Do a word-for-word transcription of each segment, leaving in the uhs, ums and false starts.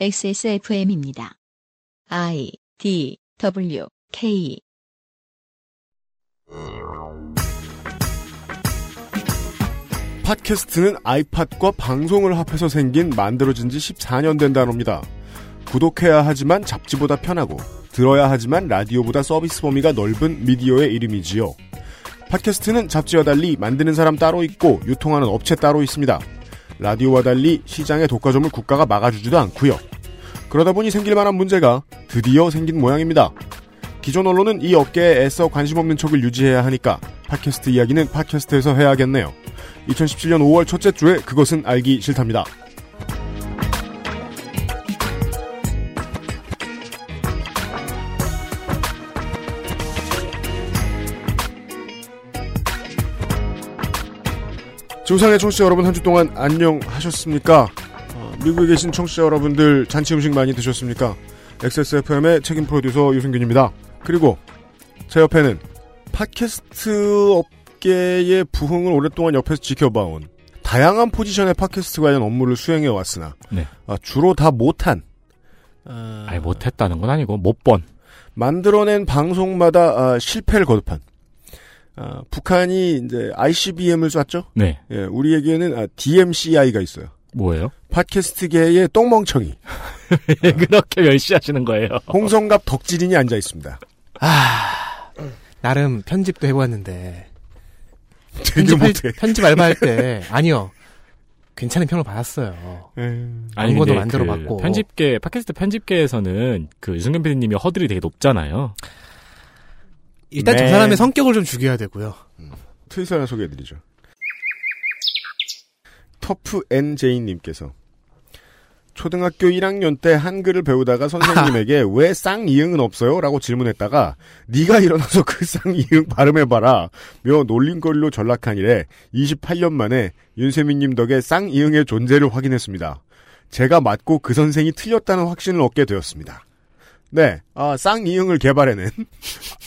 엑스에스에프엠입니다. I, D, W, K 팟캐스트는 아이팟과 방송을 합해서 생긴 만들어진 지 십사 년 된 단어입니다. 구독해야 하지만 잡지보다 편하고 들어야 하지만 라디오보다 서비스 범위가 넓은 미디어의 이름이지요. 팟캐스트는 잡지와 달리 만드는 사람 따로 있고 유통하는 업체 따로 있습니다. 라디오와 달리 시장의 독과점을 국가가 막아주지도 않고요. 그러다 보니 생길 만한 문제가 드디어 생긴 모양입니다. 기존 언론은 이 업계에 애써 관심 없는 척을 유지해야 하니까 팟캐스트 이야기는 팟캐스트에서 해야겠네요. 이천십칠 년 오월 첫째 주에 그것은 알기 싫답니다. 지구상의 청취자 여러분, 한 주 동안 안녕하셨습니까? 미국에 계신 청취자 여러분들 잔치 음식 많이 드셨습니까? 엑스에스에프엠의 책임 프로듀서 유승균입니다. 그리고 제 옆에는 팟캐스트 업계의 부흥을 오랫동안 옆에서 지켜봐온, 다양한 포지션의 팟캐스트 관련 업무를 수행해왔으나 네. 아, 주로 다 못한, 아... 아니 못했다는 건 아니고 못 본, 만들어낸 방송마다 아, 실패를 거듭한, 아, 북한이 이제 아이씨비엠을 쐈죠? 네. 예, 우리에게는 아, 디엠씨아이가 있어요. 뭐예요? 팟캐스트계의 똥멍청이. 왜 그렇게 멸시하시는 거예요? 홍성갑 덕질인이 앉아 있습니다. 아, 나름 편집도 해보았는데. 되게 못해. 편집 알바할 때, 아니요. 괜찮은 평을 받았어요. 음... 아니, 근데 만들어봤고. 그 편집계, 팟캐스트 편집계에서는 그 유승균 피디님이 허들이 되게 높잖아요. 일단 네. 저 사람의 성격을 좀 죽여야 되고요. 음. 트윗 하나 소개해드리죠. 터프엔제이님께서 초등학교 일 학년 때 한글을 배우다가 선생님에게 왜 쌍이응은 없어요? 라고 질문했다가 네가 일어나서 그 쌍이응 발음해봐라 며 놀림거리로 전락한 이래 이십팔 년 만에 윤세민님 덕에 쌍이응의 존재를 확인했습니다. 제가 맞고 그 선생이 틀렸다는 확신을 얻게 되었습니다. 네, 아, 쌍이응을 개발해낸.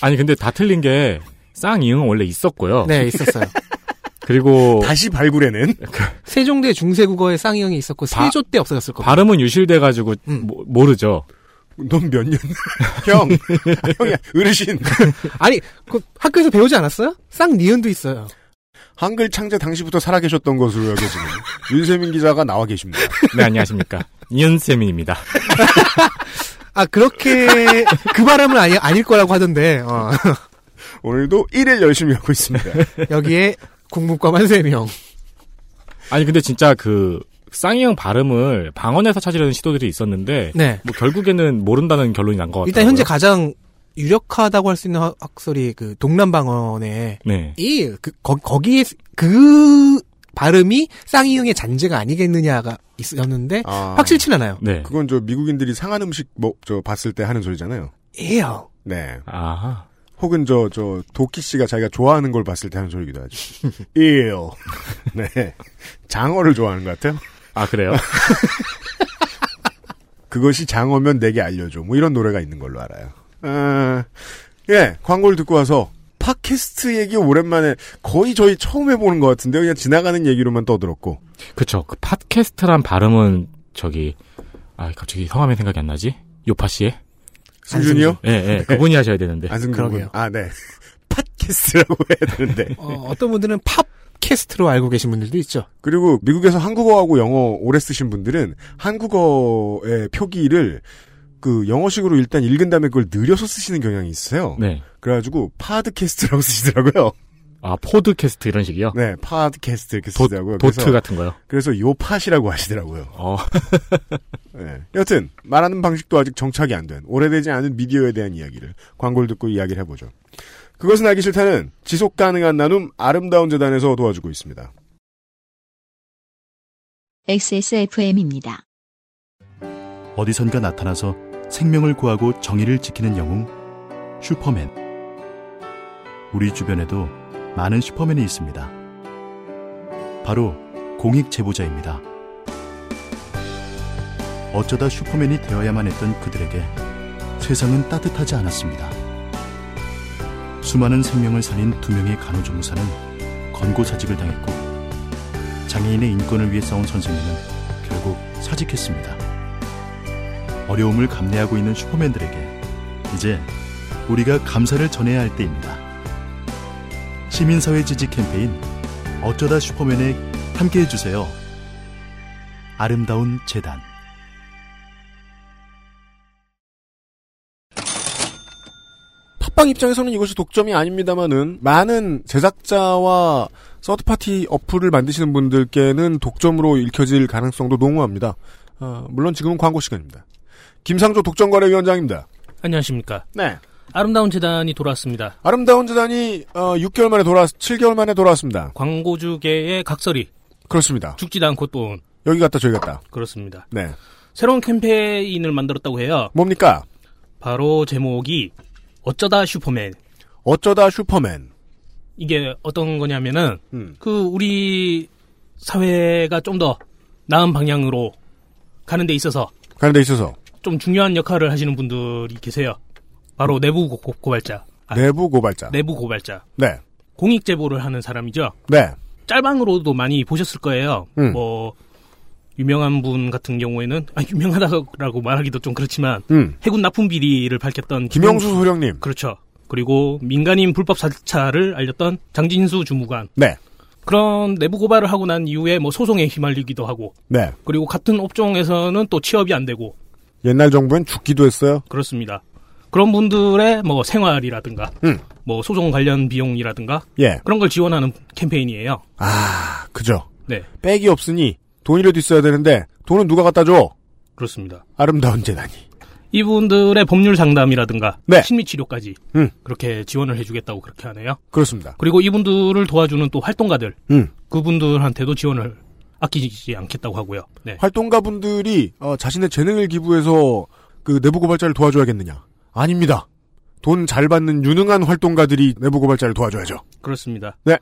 아니 근데 다 틀린 게 쌍이응은 원래 있었고요. 네, 있었어요. 그리고 다시 발굴해낸 세종대 중세국어에 쌍이응이 있었고 바, 세조 때 없어졌을 겁니다. 발음은 유실돼가지고 음. 모, 모르죠. 넌 몇 년? 형, 아, 형이야, 어르신. 아니, 그 학교에서 배우지 않았어요? 쌍니은도 있어요. 한글 창제 당시부터 살아계셨던 것으로 여겨지는 윤세민 기자가 나와 계십니다. 네, 안녕하십니까. 윤세민입니다. 아, 그렇게 그 바람은 아니, 아닐 거라고 하던데. 어. 오늘도 일일 열심히 하고 있습니다. 여기에 국문과 만세명. 아니 근데 진짜 그 쌍이형 발음을 방언에서 찾으려는 시도들이 있었는데 네. 뭐 결국에는 모른다는 결론이 난 것 같아요. 일단 현재 가장 유력하다고 할 수 있는 학설이 그 동남 방언의 네. 이 그 거기에 그 발음이 쌍이형의 잔재가 아니겠느냐가 있었는데 아, 확실치 않아요. 네. 그건 저 미국인들이 상한 음식 뭐 저 봤을 때 하는 소리잖아요. 예요. 네. 아. 혹은 저, 저, 도끼 씨가 자기가 좋아하는 걸 봤을 때 하는 소리기도 하죠. 이요. 네. 장어를 좋아하는 것 같아요. 아, 그래요? 그것이 장어면 내게 알려줘. 뭐 이런 노래가 있는 걸로 알아요. 아, 예. 광고를 듣고 와서 팟캐스트 얘기 오랜만에 거의 저희 처음 해보는 것 같은데요. 그냥 지나가는 얘기로만 떠들었고. 그쵸. 그 팟캐스트란 발음은 저기, 아, 갑자기 성함이 생각이 안 나지? 요파 씨의? 승준이요? 예, 예. 네. 그분이 하셔야 되는데. 안승준이요. 아, 네. 팟캐스트라고 해야 되는데. 어, 어떤 분들은 팝캐스트로 알고 계신 분들도 있죠. 그리고 미국에서 한국어하고 영어 오래 쓰신 분들은 한국어의 표기를 그 영어식으로 일단 읽은 다음에 그걸 느려서 쓰시는 경향이 있어요. 네. 그래가지고 팟캐스트라고 쓰시더라고요. 아, 포드캐스트 이런 식이요? 네, 팟캐스트 이렇게 쓰시더라고요. 도트 그래서, 같은 거요? 그래서 요팟이라고 하시더라고요. 어. 네, 여튼 말하는 방식도 아직 정착이 안 된 오래되지 않은 미디어에 대한 이야기를 광고를 듣고 이야기를 해보죠. 그것은 알기 싫다는 지속가능한 나눔 아름다운 재단에서 도와주고 있습니다. 엑스에스에프엠입니다. 어디선가 나타나서 생명을 구하고 정의를 지키는 영웅 슈퍼맨. 우리 주변에도 많은 슈퍼맨이 있습니다. 바로 공익 제보자입니다. 어쩌다 슈퍼맨이 되어야만 했던 그들에게 세상은 따뜻하지 않았습니다. 수많은 생명을 살린 두 명의 간호조무사는 권고사직을 당했고 장애인의 인권을 위해 싸운 선생님은 결국 사직했습니다. 어려움을 감내하고 있는 슈퍼맨들에게 이제 우리가 감사를 전해야 할 때입니다. 시민사회 지지 캠페인 어쩌다 슈퍼맨에 함께해 주세요. 아름다운 재단. 팟빵 입장에서는 이것이 독점이 아닙니다만은 많은 제작자와 서드파티 어플을 만드시는 분들께는 독점으로 읽혀질 가능성도 농후합니다. 어, 물론 지금은 광고 시간입니다. 김상조 독점거래위원장입니다. 안녕하십니까. 네. 아름다운 재단이 돌아왔습니다. 아름다운 재단이 어, 육 개월 만에 돌아 칠 개월 만에 돌아왔습니다. 광고주계의 각설이. 그렇습니다. 죽지도 않고 또 온. 여기 갔다 저기 갔다. 그렇습니다. 네. 새로운 캠페인을 만들었다고 해요. 뭡니까? 바로 제목이 어쩌다 슈퍼맨. 어쩌다 슈퍼맨. 이게 어떤 거냐면은 음. 그 우리 사회가 좀 더 나은 방향으로 가는 데 있어서 가는 데 있어서 좀 중요한 역할을 하시는 분들이 계세요. 바로 내부 고, 고, 고발자. 아, 내부 고발자. 내부 고발자. 네. 공익 제보를 하는 사람이죠. 네. 짤방으로도 많이 보셨을 거예요. 음. 뭐 유명한 분 같은 경우에는 아, 유명하다고 말하기도 좀 그렇지만 음. 해군 납품 비리를 밝혔던 김영수 소령님. 그렇죠. 그리고 민간인 불법 사찰을 알렸던 장진수 주무관. 네. 그런 내부 고발을 하고 난 이후에 뭐 소송에 휘말리기도 하고. 네. 그리고 같은 업종에서는 또 취업이 안 되고. 옛날 정부엔 죽기도 했어요. 그렇습니다. 그런 분들의 뭐 생활이라든가, 음. 뭐 소송 관련 비용이라든가, 예. 그런 걸 지원하는 캠페인이에요. 아, 그죠. 네. 백이 없으니 돈이라도 있어야 되는데 돈은 누가 갖다 줘? 그렇습니다. 아름다운 재단이. 이분들의 법률 상담이라든가 네. 심리치료까지 음. 그렇게 지원을 해주겠다고 그렇게 하네요. 그렇습니다. 그리고 이분들을 도와주는 또 활동가들 음. 그분들한테도 지원을 아끼지 않겠다고 하고요. 네. 활동가분들이 어, 자신의 재능을 기부해서 그 내부 고발자를 도와줘야겠느냐? 아닙니다. 돈 잘 받는 유능한 활동가들이 내부 고발자를 도와줘야죠. 그렇습니다. 네.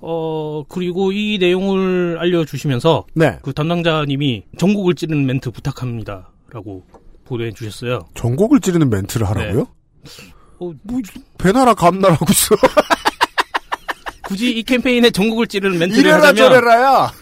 어 그리고 이 내용을 알려주시면서 네. 그 담당자님이 전곡을 찌르는 멘트 부탁합니다라고 보도해 주셨어요. 전곡을 찌르는 멘트를 하라고요? 네. 어, 뭐 배나라 감나라고 있어. 굳이 이 캠페인에 전곡을 찌르는 멘트를 이래라 하자면 저래라야.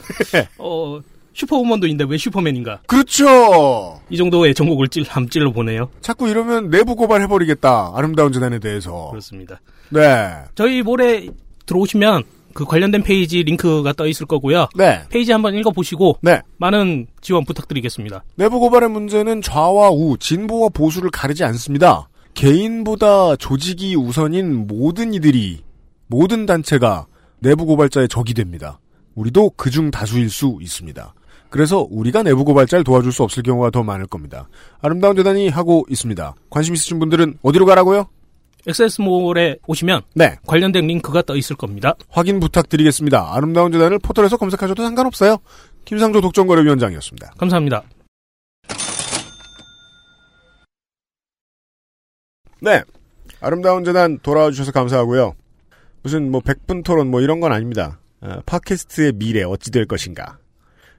어 슈퍼우먼도 있는데 왜 슈퍼맨인가? 그렇죠. 이 정도의 전곡을 찔 함찔러 보네요. 자꾸 이러면 내부 고발해버리겠다. 아름다운 재단에 대해서. 그렇습니다. 네. 저희 모레 들어오시면. 그 관련된 페이지 링크가 떠 있을 거고요. 네. 페이지 한번 읽어보시고 네. 많은 지원 부탁드리겠습니다. 내부 고발의 문제는 좌와 우, 진보와 보수를 가리지 않습니다. 개인보다 조직이 우선인 모든 이들이, 모든 단체가 내부 고발자의 적이 됩니다. 우리도 그중 다수일 수 있습니다. 그래서 우리가 내부 고발자를 도와줄 수 없을 경우가 더 많을 겁니다. 아름다운 재단이 하고 있습니다. 관심 있으신 분들은 어디로 가라고요? 엑스에스몰에 오시면 네. 관련된 링크가 떠 있을 겁니다. 확인 부탁드리겠습니다. 아름다운 재단을 포털에서 검색하셔도 상관없어요. 김상조 독점거래위원장이었습니다. 감사합니다. 네. 아름다운 재단 돌아와 주셔서 감사하고요. 무슨 뭐 백분 토론 뭐 이런 건 아닙니다. 아, 팟캐스트의 미래 어찌 될 것인가.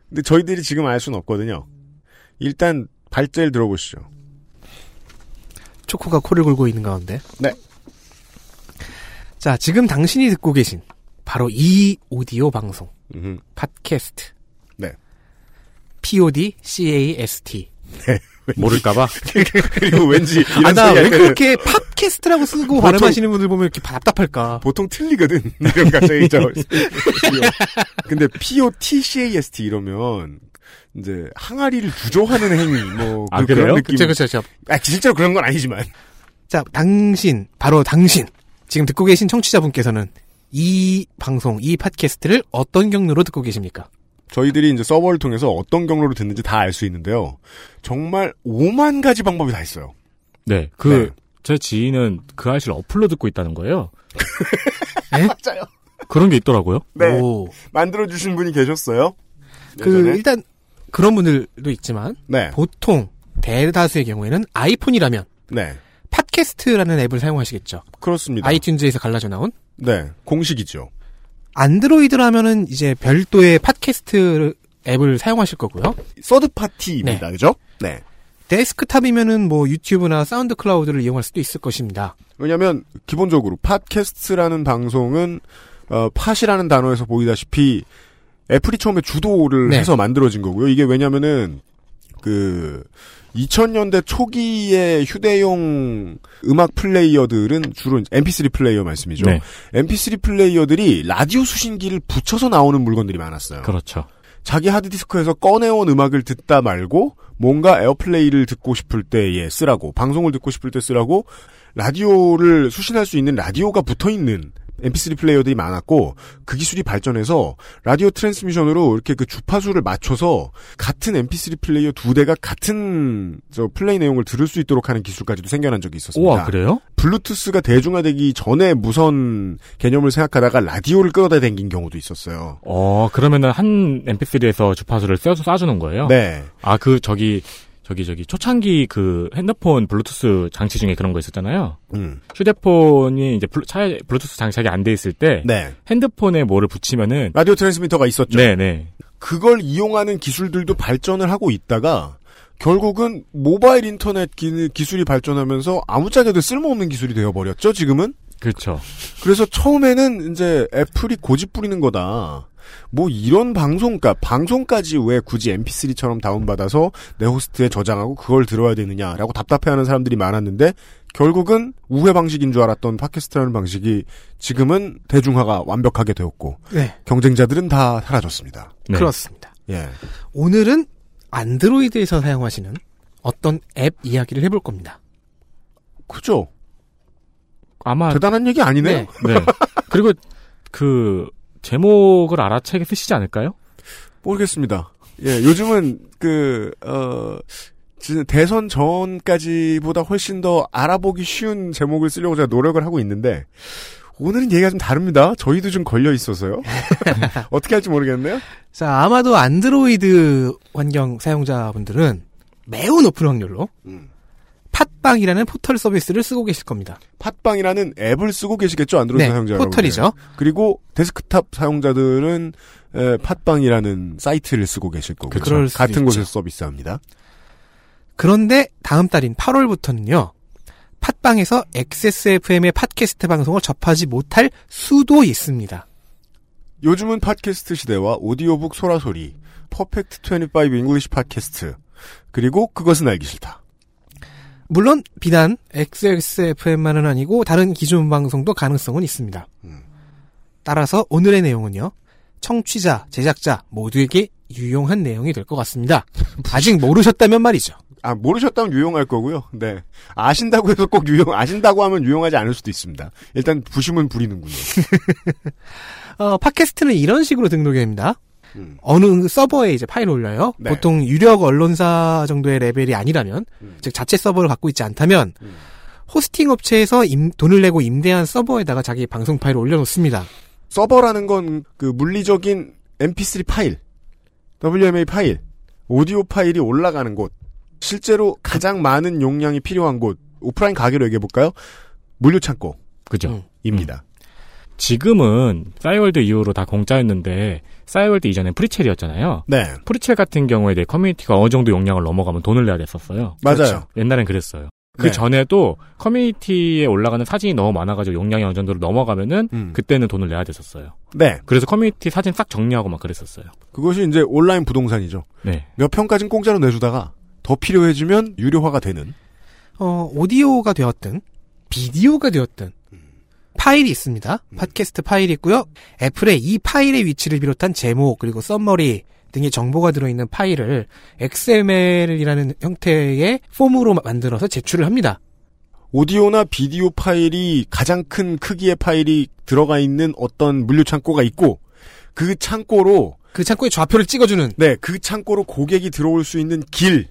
근데 저희들이 지금 알 수는 없거든요. 일단 발제를 들어보시죠. 초코가 코를 골고 있는 가운데. 네. 자, 지금 당신이 듣고 계신 바로 이 오디오 방송. 음흠. 팟캐스트. 네. P-O-D-C-A-S-T. 네. 모를까봐. 그리고 왠지. 아, 나 왜 그렇게 팟캐스트라고 쓰고 보통, 발음하시는 분들 보면 이렇게 답답할까. 보통 틀리거든. 이런 갑자기. 근데 P-O-T-C-A-S-T 이러면. 이제 항아리를 주저하는 행위 뭐 아, 그, 그런 느낌. 그쵸, 그쵸, 그쵸. 아, 실제로 그런 건 아니지만. 자, 당신 바로 당신 지금 듣고 계신 청취자분께서는 이 방송, 이 팟캐스트를 어떤 경로로 듣고 계십니까? 저희들이 이제 서버를 통해서 어떤 경로로 듣는지 다 알 수 있는데요. 정말 오만 가지 방법이 다 있어요. 네, 그 제 네. 지인은 그 아이실 어플로 듣고 있다는 거예요. 네? 맞아요. 그런 게 있더라고요. 네, 오. 만들어 주신 분이 계셨어요. 그 예전에? 일단. 그런 분들도 있지만 네. 보통 대다수의 경우에는 아이폰이라면 네. 팟캐스트라는 앱을 사용하시겠죠. 그렇습니다. 아이튠즈에서 갈라져 나온 네 공식이죠. 안드로이드라면은 이제 별도의 팟캐스트 앱을 사용하실 거고요. 서드파티입니다, 네. 그죠? 네. 데스크탑이면은 뭐 유튜브나 사운드 클라우드를 이용할 수도 있을 것입니다. 왜냐하면 기본적으로 팟캐스트라는 방송은 어, 팟이라는 단어에서 보이다시피. 애플이 처음에 주도를 네. 해서 만들어진 거고요. 이게 왜냐면은 그 이천 년대 초기의 휴대용 음악 플레이어들은 주로 엠피쓰리 플레이어 말씀이죠. 네. 엠피쓰리 플레이어들이 라디오 수신기를 붙여서 나오는 물건들이 많았어요. 그렇죠. 자기 하드디스크에서 꺼내온 음악을 듣다 말고 뭔가 에어플레이를 듣고 싶을 때에 쓰라고, 방송을 듣고 싶을 때 쓰라고 라디오를 수신할 수 있는 라디오가 붙어있는 엠피쓰리 플레이어들이 많았고, 그 기술이 발전해서 라디오 트랜스미션으로 이렇게 그 주파수를 맞춰서 같은 엠피쓰리 플레이어 두 대가 같은 저 플레이 내용을 들을 수 있도록 하는 기술까지도 생겨난 적이 있었습니다. 우와, 그래요? 블루투스가 대중화되기 전에 무선 개념을 생각하다가 라디오를 끌어다 당긴 경우도 있었어요. 어, 그러면은 한 엠피쓰리에서 주파수를 쏴서 쏴주는 거예요? 네. 아, 그 저기 저기 저기 초창기 그 핸드폰 블루투스 장치 중에 그런 거 있었잖아요. 음. 휴대폰이 이제 블루, 차에 블루투스 장착이 안 돼 있을 때 네. 핸드폰에 뭐를 붙이면은 라디오 트랜스미터가 있었죠. 네네. 그걸 이용하는 기술들도 발전을 하고 있다가 결국은 모바일 인터넷 기, 기술이 발전하면서 아무짝에도 쓸모없는 기술이 되어버렸죠. 지금은. 그렇죠. 그래서 처음에는 이제 애플이 고집 부리는 거다. 뭐 이런 방송가, 방송까지 왜 굳이 엠피쓰리처럼 다운받아서 내 호스트에 저장하고 그걸 들어야 되느냐라고 답답해하는 사람들이 많았는데, 결국은 우회 방식인 줄 알았던 팟캐스트라는 방식이 지금은 대중화가 완벽하게 되었고 네. 경쟁자들은 다 사라졌습니다. 네. 그렇습니다. 예. 오늘은 안드로이드에서 사용하시는 어떤 앱 이야기를 해볼 겁니다. 그죠? 아마 대단한 얘기 아니네요. 네. 네. 그리고 그 제목을 알아채게 쓰시지 않을까요? 모르겠습니다. 예, 요즘은 그 어, 대선 전까지보다 훨씬 더 알아보기 쉬운 제목을 쓰려고 제가 노력을 하고 있는데 오늘은 얘기가 좀 다릅니다. 저희도 좀 걸려 있어서요. 어떻게 할지 모르겠네요. 자, 아마도 안드로이드 환경 사용자분들은 매우 높은 확률로 음. 팟빵이라는 포털 서비스를 쓰고 계실 겁니다. 팟빵이라는 앱을 쓰고 계시겠죠, 안드로이드 네, 사용자 여러분. 포털이죠. 그리고 데스크탑 사용자들은 에, 팟빵이라는 사이트를 쓰고 계실 거고 그렇죠. 같은 곳에서 서비스합니다. 그런데 다음 달인 팔월부터는요. 팟빵에서 엑스에스에프엠의 팟캐스트 방송을 접하지 못할 수도 있습니다. 요즘은 팟캐스트 시대와 오디오북 소라소리, 퍼펙트 이십오 잉글리시 팟캐스트, 그리고 그것은 알기 싫다. 물론 비단 엑스에스에프엠만은 아니고 다른 기존 방송도 가능성은 있습니다. 따라서 오늘의 내용은요. 청취자, 제작자 모두에게 유용한 내용이 될 것 같습니다. 아직 모르셨다면 말이죠. 아, 모르셨다면 유용할 거고요. 네. 아신다고 해서 꼭 유용, 아신다고 하면 유용하지 않을 수도 있습니다. 일단 부심은 부리는군요. 어, 팟캐스트는 이런 식으로 등록이 됩니다. 음. 어느 서버에 이제 파일을 올려요. 네. 보통 유력 언론사 정도의 레벨이 아니라면, 음. 즉 자체 서버를 갖고 있지 않다면 음. 호스팅 업체에서 임, 돈을 내고 임대한 서버에다가 자기 방송 파일을 올려놓습니다. 서버라는 건 그 물리적인 엠피쓰리 파일, 더블유엠에이 파일, 오디오 파일이 올라가는 곳, 실제로 가장 많은 용량이 필요한 곳, 오프라인 가게로 얘기해볼까요? 물류 창고, 그죠? 음. 입니다. 음. 지금은 싸이월드 이후로 다 공짜였는데 싸이월드 이전엔 프리첼이었잖아요. 네. 프리첼 같은 경우에 내 커뮤니티가 어느 정도 용량을 넘어가면 돈을 내야 됐었어요. 맞아요. 그렇죠. 옛날엔 그랬어요. 네. 그 전에도 커뮤니티에 올라가는 사진이 너무 많아가지고 용량이 어느 정도로 넘어가면은 음. 그때는 돈을 내야 됐었어요. 네. 그래서 커뮤니티 사진 싹 정리하고 막 그랬었어요. 그것이 이제 온라인 부동산이죠. 네. 몇 편까지는 공짜로 내주다가 더 필요해지면 유료화가 되는. 어, 오디오가 되었든 비디오가 되었든. 파일이 있습니다. 팟캐스트 파일이 있고요. 애플의 이 파일의 위치를 비롯한 제목 그리고 썸머리 등의 정보가 들어있는 파일을 엑스엠엘이라는 형태의 폼으로 만들어서 제출을 합니다. 오디오나 비디오 파일이 가장 큰 크기의 파일이 들어가 있는 어떤 물류 창고가 있고 그 창고로 그 창고에 좌표를 찍어주는 네, 그 창고로 고객이 들어올 수 있는 길,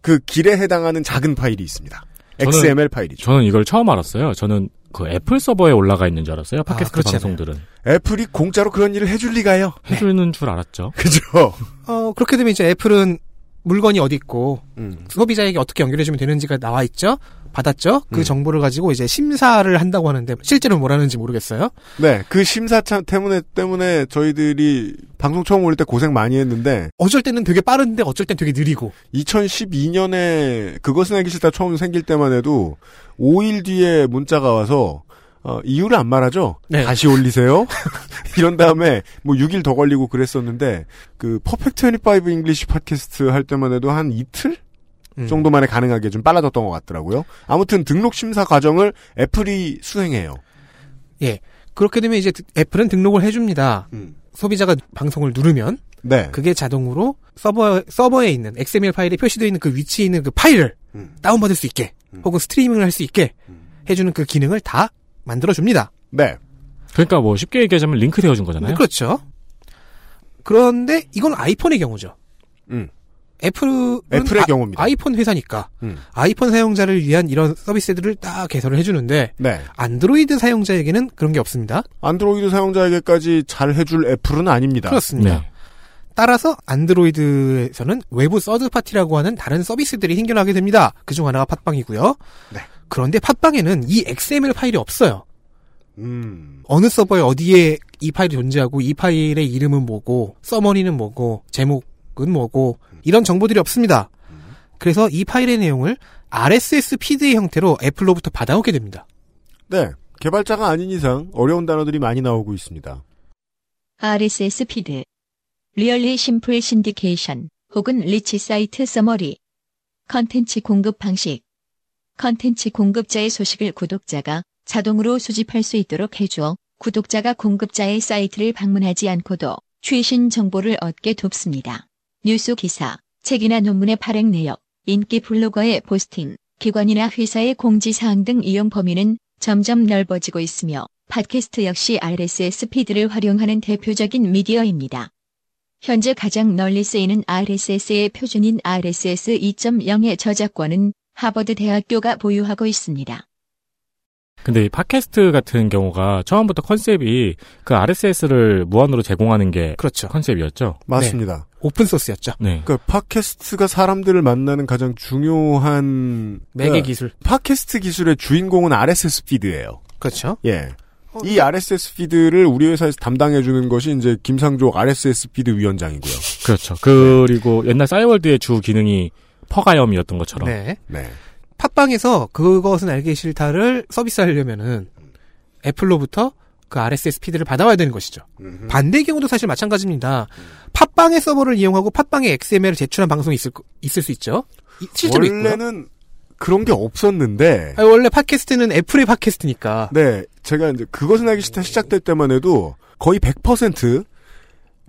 그 길에 해당하는 작은 파일이 있습니다. 엑스엠엘 파일이죠. 저는 이걸 처음 알았어요. 저는 그 애플 서버에 올라가 있는 줄 알았어요. 팟캐스트 아, 방송들은. 애플이 공짜로 그런 일을 해줄 리가요. 해주는 네. 줄 알았죠. 그죠. 어, 그렇게 되면 이제 애플은 물건이 어디 있고 음. 소비자에게 어떻게 연결해주면 되는지가 나와 있죠. 받았죠. 그 음. 정보를 가지고 이제 심사를 한다고 하는데 실제로 뭐라는지 모르겠어요. 네, 그 심사 참 때문에 때문에 저희들이 방송 처음 올릴 때 고생 많이 했는데 어쩔 때는 되게 빠른데 어쩔 땐 되게 느리고. 이천십이 년에 그것은 알기 싫다 처음 생길 때만 해도 오 일 뒤에 문자가 와서 어, 이유를 안 말하죠? 네. 다시 올리세요? 이런 다음에, 뭐, 육 일 더 걸리고 그랬었는데, 그, 퍼펙트 이십오 잉글리시 팟캐스트 할 때만 해도 한 이틀? 음. 정도만에 가능하게 좀 빨라졌던 것 같더라고요. 아무튼 등록 심사 과정을 애플이 수행해요. 예. 그렇게 되면 이제 애플은 등록을 해줍니다. 음. 소비자가 방송을 누르면. 네. 그게 자동으로 서버, 서버에 있는 엑스엠엘 파일에 표시되어 있는 그 위치에 있는 그 파일을 음. 다운받을 수 있게, 음. 혹은 스트리밍을 할 수 있게 음. 해주는 그 기능을 다 만들어줍니다. 네. 그러니까 뭐 쉽게 얘기하자면 링크 되어준 거잖아요. 네, 그렇죠. 그런데 이건 아이폰의 경우죠. 음. 애플은 애플의 아, 경우입니다. 아이폰 회사니까 음. 아이폰 사용자를 위한 이런 서비스들을 딱 개설을 해주는데 네. 안드로이드 사용자에게는 그런 게 없습니다. 안드로이드 사용자에게까지 잘 해줄 애플은 아닙니다. 그렇습니다. 네. 따라서 안드로이드에서는 외부 서드파티라고 하는 다른 서비스들이 생겨나게 됩니다. 그중 하나가 팟빵이고요. 네. 그런데 팟빵에는 이 엑스엠엘 파일이 없어요. 음. 어느 서버에 어디에 이 파일이 존재하고 이 파일의 이름은 뭐고 서머니는 뭐고 제목은 뭐고 이런 정보들이 없습니다. 음. 그래서 이 파일의 내용을 알에스에스 피드의 형태로 애플로부터 받아오게 됩니다. 네. 개발자가 아닌 이상 어려운 단어들이 많이 나오고 있습니다. 알에스에스 피드 리얼리 심플 신디케이션 혹은 리치 사이트 서머리 컨텐츠 공급 방식 컨텐츠 공급자의 소식을 구독자가 자동으로 수집할 수 있도록 해주어 구독자가 공급자의 사이트를 방문하지 않고도 최신 정보를 얻게 돕습니다. 뉴스 기사, 책이나 논문의 발행 내역, 인기 블로거의 포스팅, 기관이나 회사의 공지사항 등 이용 범위는 점점 넓어지고 있으며 팟캐스트 역시 알에스에스 피드를 활용하는 대표적인 미디어입니다. 현재 가장 널리 쓰이는 알에스에스의 표준인 알에스에스 이 점 영의 저작권은 하버드 대학교가 보유하고 있습니다. 근데 이 팟캐스트 같은 경우가 처음부터 컨셉이 그 알에스에스를 무한으로 제공하는 게 그렇죠. 컨셉이었죠. 맞습니다. 네. 오픈소스였죠. 네. 그 팟캐스트가 사람들을 만나는 가장 중요한 매개 기술. 네. 팟캐스트 기술의 주인공은 알에스에스 피드예요. 그렇죠. 예. 이 알에스에스 피드를 우리 회사에서 담당해주는 것이 이제 김상조 알에스에스 피드 위원장이고요. 그렇죠. 그리고 네. 옛날 사이월드의 주 기능이 퍼가염이었던 것처럼. 네. 네. 팟빵에서 그것은 알기 싫다를 서비스하려면은 애플로부터 그 알에스에스 피드를 받아와야 되는 것이죠. 음흠. 반대의 경우도 사실 마찬가지입니다. 음. 팟빵의 서버를 이용하고 팟빵의 엑스엠엘을 제출한 방송이 있을, 있을 수 있죠. 실제로 있고요. 원래는 그런 게 없었는데. 아니, 원래 팟캐스트는 애플의 팟캐스트니까. 네. 제가 이제 그것은 알기 싫다 시작될 때만 해도 거의 백 퍼센트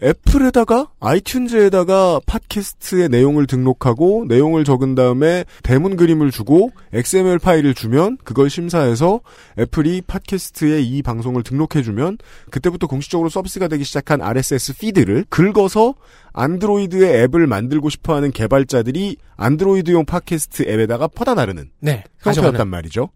애플에다가 아이튠즈에다가 팟캐스트의 내용을 등록하고 내용을 적은 다음에 대문 그림을 주고 엑스엠엘 파일을 주면 그걸 심사해서 애플이 팟캐스트에 이 방송을 등록해주면 그때부터 공식적으로 서비스가 되기 시작한 알에스에스 피드를 긁어서 안드로이드의 앱을 만들고 싶어하는 개발자들이 안드로이드용 팟캐스트 앱에다가 퍼다 나르는 네, 형태였단 말이죠.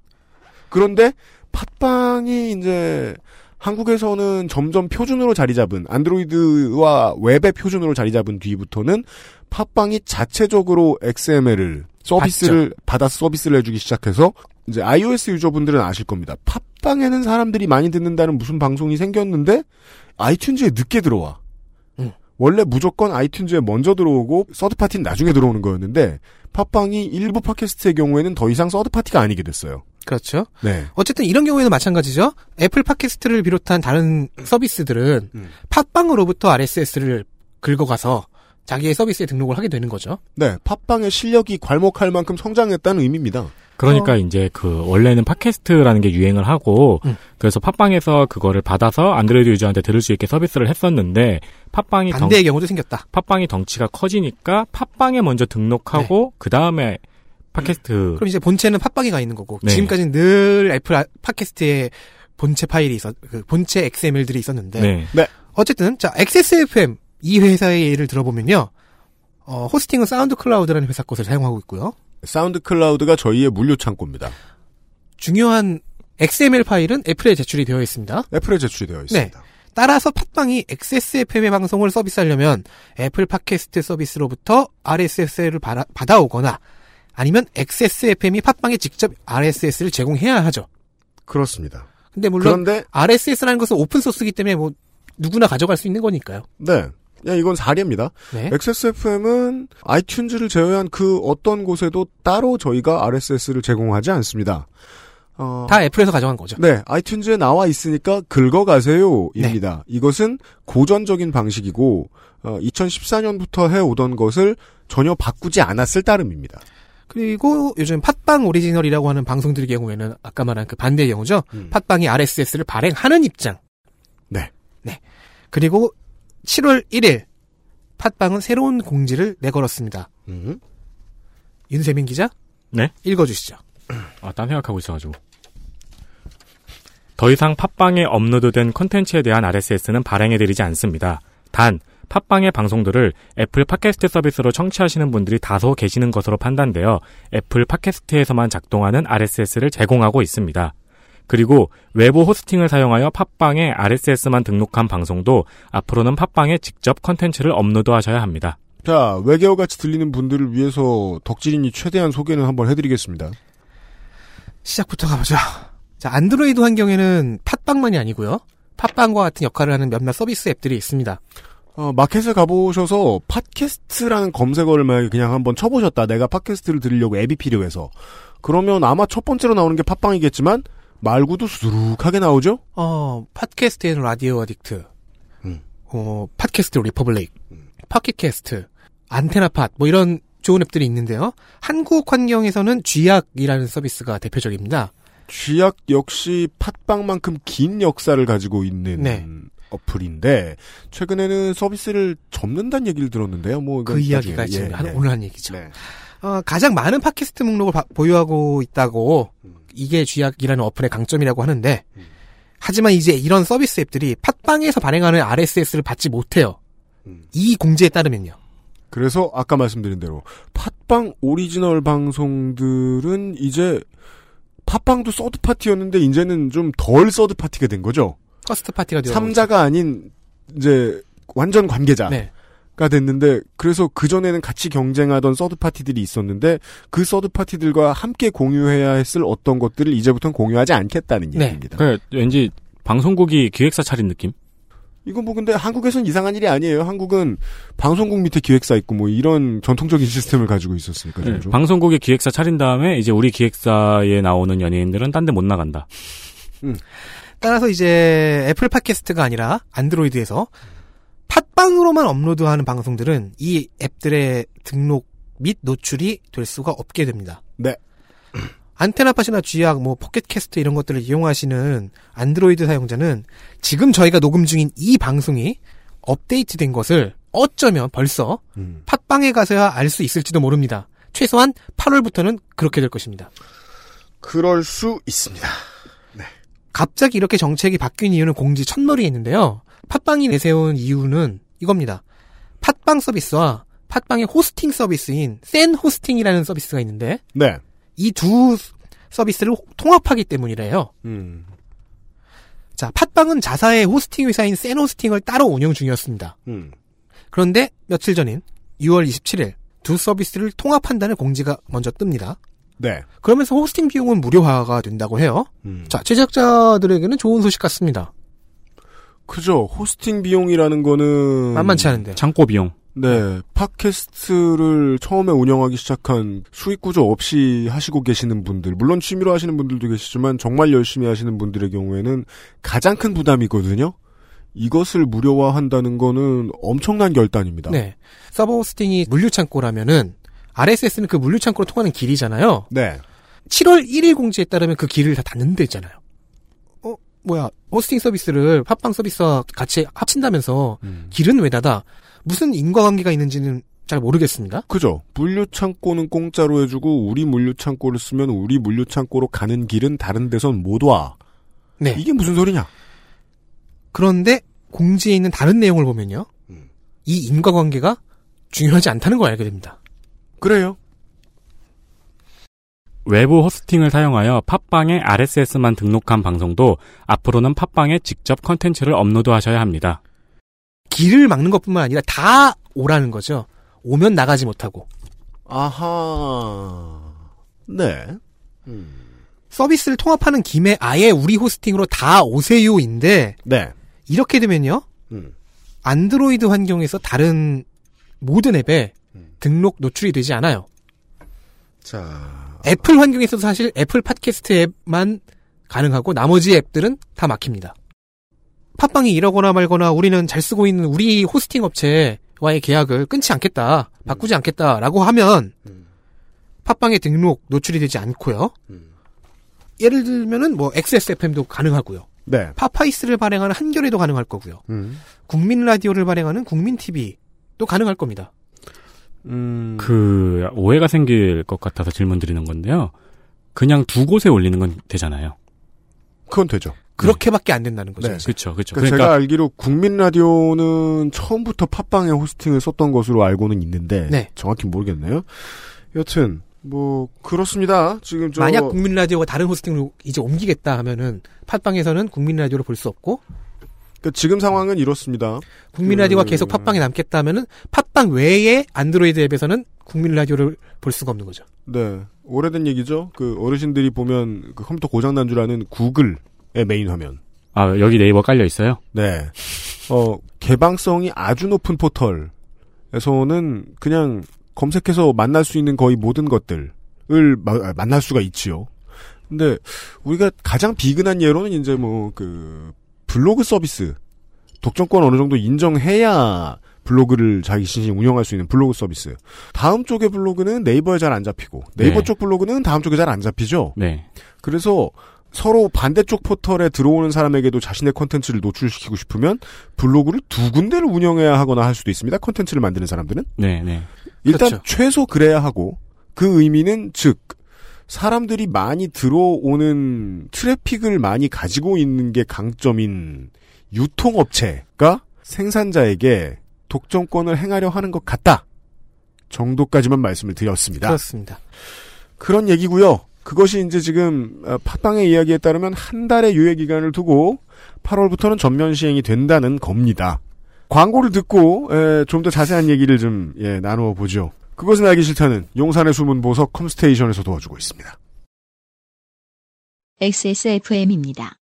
그런데 팟빵이 이제 한국에서는 점점 표준으로 자리 잡은 안드로이드와 웹의 표준으로 자리 잡은 뒤부터는 팟빵이 자체적으로 엑스엠엘을 서비스를 받죠. 받아서 서비스를 해주기 시작해서 이제 iOS 유저분들은 아실 겁니다. 팟빵에는 사람들이 많이 듣는다는 무슨 방송이 생겼는데 아이튠즈에 늦게 들어와. 응. 원래 무조건 아이튠즈에 먼저 들어오고 서드파티는 나중에 들어오는 거였는데 팟빵이 일부 팟캐스트의 경우에는 더 이상 서드파티가 아니게 됐어요. 그렇죠. 네. 어쨌든 이런 경우에는 마찬가지죠. 애플 팟캐스트를 비롯한 다른 서비스들은 음. 팟빵으로부터 알에스에스를 긁어가서 자기의 서비스에 등록을 하게 되는 거죠. 네. 팟빵의 실력이 괄목할 만큼 성장했다는 의미입니다. 그러니까 어. 이제 그 원래는 팟캐스트라는 게 유행을 하고 음. 그래서 팟빵에서 그거를 받아서 안드로이드 유저한테 들을 수 있게 서비스를 했었는데 팟빵이 반대의 덩... 경우도 생겼다. 팟빵이 덩치가 커지니까 팟빵에 먼저 등록하고 네. 그 다음에 팟캐스트. 그럼 이제 본체는 팟빵에 가 있는 거고 네. 지금까지는 늘 애플 팟캐스트에 본체 파일이 있었, 그 본체 엑스엠엘들이 있었는데 네. 네. 어쨌든 자 엑스에스에프엠 이 회사의 예를 들어보면요, 어, 호스팅은 사운드 클라우드라는 회사 것을 사용하고 있고요. 사운드 클라우드가 저희의 물류 창고입니다. 중요한 엑스엠엘 파일은 애플에 제출이 되어 있습니다. 애플에 제출이 되어 있습니다. 네. 따라서 팟빵이 엑스에스에프엠의 방송을 서비스하려면 애플 팟캐스트 서비스로부터 알에스에스를 받아, 받아오거나 아니면 엑스에스에프엠이 팟빵에 직접 알에스에스를 제공해야 하죠. 그렇습니다. 근데 물론 그런데 알에스에스라는 것은 오픈소스이기 때문에 뭐 누구나 가져갈 수 있는 거니까요. 네. 야, 이건 사례입니다. 네. 엑스에스에프엠은 아이튠즈를 제외한 그 어떤 곳에도 따로 저희가 알에스에스를 제공하지 않습니다. 어, 다 애플에서 가져간 거죠. 네. 아이튠즈에 나와 있으니까 긁어가세요입니다. 네. 이것은 고전적인 방식이고 어, 이천십사 년부터 해오던 것을 전혀 바꾸지 않았을 따름입니다. 그리고 요즘 팟빵 오리지널이라고 하는 방송들의 경우에는 아까 말한 그 반대의 경우죠. 음. 팟빵이 알에스에스를 발행하는 입장. 네. 네. 그리고 칠월 일일 팟빵은 새로운 공지를 내걸었습니다. 음. 윤세민 기자. 네. 읽어주시죠. 아, 딴 생각하고 있어가지고. 더 이상 팟빵에 업로드된 콘텐츠에 대한 알에스에스는 발행해드리지 않습니다. 단, 팟빵의 방송들을 애플 팟캐스트 서비스로 청취하시는 분들이 다소 계시는 것으로 판단되어 애플 팟캐스트에서만 작동하는 알에스에스를 제공하고 있습니다. 그리고 외부 호스팅을 사용하여 팟빵에 알에스에스만 등록한 방송도 앞으로는 팟빵에 직접 콘텐츠를 업로드하셔야 합니다. 자, 외계어같이 들리는 분들을 위해서 덕질인이 최대한 소개는 한번 해드리겠습니다. 시작부터 가보죠. 자, 안드로이드 환경에는 팟빵만이 아니고요. 팟빵과 같은 역할을 하는 몇몇 서비스 앱들이 있습니다. 어, 마켓에 가보셔서 팟캐스트라는 검색어를 만약에 그냥 한번 쳐보셨다. 내가 팟캐스트를 들으려고 앱이 필요해서. 그러면 아마 첫 번째로 나오는 게 팟빵이겠지만 말고도 수두룩하게 나오죠. 어, 팟캐스트 앤 라디오 어딕트, 음. 어, 팟캐스트 리퍼블릭, 음. 팟캐스트, 안테나팟 뭐 이런 좋은 앱들이 있는데요. 한국 환경에서는 쥐약이라는 서비스가 대표적입니다. 쥐약 역시 팟빵만큼 긴 역사를 가지고 있는 네. 어플인데 최근에는 서비스를 접는다는 얘기를 들었는데요. 뭐 그 이야기가 지금 예, 예. 오늘 한 얘기죠. 네. 어, 가장 많은 팟캐스트 목록을 바, 보유하고 있다고 음. 이게 쥐약이라는 어플의 강점이라고 하는데 음. 하지만 이제 이런 서비스 앱들이 팟빵에서 발행하는 알에스에스를 받지 못해요. 음. 이 공지에 따르면요. 그래서 아까 말씀드린 대로 팟빵 오리지널 방송들은 이제 팟빵도 서드파티였는데 이제는 좀 덜 서드파티가 된 거죠. 퍼스트 파티가 되었죠. 삼자가 아닌 이제 완전 관계자가 네. 됐는데 그래서 그전에는 같이 경쟁하던 서드파티들이 있었는데 그 서드파티들과 함께 공유해야 했을 어떤 것들을 이제부터는 공유하지 않겠다는 네. 얘기입니다. 그러니까 왠지 방송국이 기획사 차린 느낌? 이건 뭐 근데 한국에서는 이상한 일이 아니에요. 한국은 방송국 밑에 기획사 있고 뭐 이런 전통적인 시스템을 가지고 있었으니까. 네, 방송국이 기획사 차린 다음에 이제 우리 기획사에 나오는 연예인들은 딴 데 못 나간다. 음. 따라서 이제 애플 팟캐스트가 아니라 안드로이드에서 팟빵으로만 업로드하는 방송들은 이 앱들의 등록 및 노출이 될 수가 없게 됩니다. 네. 안테나팟이나 쥐약, 뭐 포켓캐스트 이런 것들을 이용하시는 안드로이드 사용자는 지금 저희가 녹음 중인 이 방송이 업데이트된 것을 어쩌면 벌써 음. 팟빵에 가서야 알 수 있을지도 모릅니다. 최소한 팔월부터는 그렇게 될 것입니다. 그럴 수 있습니다. 네. 갑자기 이렇게 정책이 바뀐 이유는 공지 첫머리에 있는데요. 팟빵이 내세운 이유는 이겁니다. 팟빵 서비스와 팟빵의 호스팅 서비스인 센 호스팅이라는 서비스가 있는데 네. 이 두 서비스를 통합하기 때문이래요. 음. 자, 팟빵은 자사의 호스팅 회사인 센 호스팅을 따로 운영 중이었습니다. 음. 그런데 며칠 전인 유월 이십칠일 두 서비스를 통합한다는 공지가 먼저 뜹니다. 네. 그러면서 호스팅 비용은 무료화가 된다고 해요. 음. 자, 제작자들에게는 좋은 소식 같습니다. 그죠. 호스팅 비용이라는 거는 만만치 않은데. 창고 비용. 네, 팟캐스트를 처음에 운영하기 시작한 수익구조 없이 하시고 계시는 분들, 물론 취미로 하시는 분들도 계시지만 정말 열심히 하시는 분들의 경우에는 가장 큰 부담이거든요. 이것을 무료화한다는 거는 엄청난 결단입니다. 네, 서버 호스팅이 물류창고라면은 알에스에스는 그 물류창고로 통하는 길이잖아요. 네. 칠월 일일 공지에 따르면 그 길을 다 닫는 데 있잖아요. 어, 뭐야, 호스팅 서비스를 팟빵 서비스와 같이 합친다면서 음. 길은 왜 닫아? 무슨 인과관계가 있는지는 잘 모르겠습니다. 그죠. 물류창고는 공짜로 해주고 우리 물류창고를 쓰면 우리 물류창고로 가는 길은 다른 데선 못 와. 네. 이게 무슨 소리냐. 그런데 공지에 있는 다른 내용을 보면요. 음. 이 인과관계가 중요하지 않다는 걸 알게 됩니다. 그래요. 외부 호스팅을 사용하여 팟빵에 알에스에스만 등록한 방송도 앞으로는 팟빵에 직접 컨텐츠를 업로드하셔야 합니다. 길을 막는 것뿐만 아니라 다 오라는 거죠. 오면 나가지 못하고. 아하. 네. 음. 서비스를 통합하는 김에 아예 우리 호스팅으로 다 오세요인데. 네. 이렇게 되면요. 음. 안드로이드 환경에서 다른 모든 앱에 음. 등록 노출이 되지 않아요. 자. 애플 환경에서도 사실 애플 팟캐스트 앱만 가능하고 나머지 앱들은 다 막힙니다. 팟빵이 이러거나 말거나 우리는 잘 쓰고 있는 우리 호스팅 업체와의 계약을 끊지 않겠다, 바꾸지 않겠다라고 하면 팟빵에 등록 노출이 되지 않고요. 예를 들면은 뭐 엑스에스에프엠도 가능하고요. 네. 파파이스를 발행하는 한겨레도 가능할 거고요. 음. 국민 라디오를 발행하는 국민 티비도 가능할 겁니다. 음. 그 오해가 생길 것 같아서 질문 드리는 건데요. 그냥 두 곳에 올리는 건 되잖아요. 그건 되죠. 그렇게밖에 안 된다는 거죠. 네. 그렇죠, 그렇죠. 그러니까 제가 알기로 국민 라디오는 처음부터 팟빵에 호스팅을 썼던 것으로 알고는 있는데 네. 정확히 모르겠네요. 여튼. 뭐 그렇습니다. 지금 저 만약 국민 라디오가 다른 호스팅으로 이제 옮기겠다 하면은 팟빵에서는 국민 라디오를 볼 수 없고. 그러니까 지금 상황은 이렇습니다. 국민 그... 라디오가 계속 팟빵에 남겠다 하면은 팟빵 외에 안드로이드 앱에서는 국민 라디오를 볼 수가 없는 거죠. 네, 오래된 얘기죠. 그 어르신들이 보면 그 컴퓨터 고장 난 줄 아는 구글의 메인 화면. 아 여기 네이버 깔려 있어요? 네. 어 개방성이 아주 높은 포털에서는 그냥 검색해서 만날 수 있는 거의 모든 것들을 마, 만날 수가 있지요. 근데 우리가 가장 비근한 예로는 이제 뭐 그 블로그 서비스 독점권 어느 정도 인정해야 블로그를 자기 자신이 운영할 수 있는 블로그 서비스. 다음 쪽의 블로그는 네이버에 잘 안 잡히고 네이버 네. 쪽 블로그는 다음 쪽에 잘 안 잡히죠. 네. 그래서 서로 반대쪽 포털에 들어오는 사람에게도 자신의 콘텐츠를 노출시키고 싶으면 블로그를 두 군데를 운영해야 하거나 할 수도 있습니다. 콘텐츠를 만드는 사람들은. 네, 네. 일단 그렇죠. 최소 그래야 하고 그 의미는 즉 사람들이 많이 들어오는 트래픽을 많이 가지고 있는 게 강점인 유통업체가 생산자에게 독점권을 행하려 하는 것 같다 정도까지만 말씀을 드렸습니다. 그렇습니다. 그런 얘기고요. 그것이 이제 지금 팟빵의 이야기에 따르면 한 달의 유예 기간을 두고 팔월부터는 전면 시행이 된다는 겁니다. 광고를 듣고 좀 더 자세한 얘기를 좀 예, 나누어 보죠. 그것은 알기 싫다는 용산의 숨은 보석 컴스테이션에서 도와주고 있습니다. 엑스에스에프엠입니다.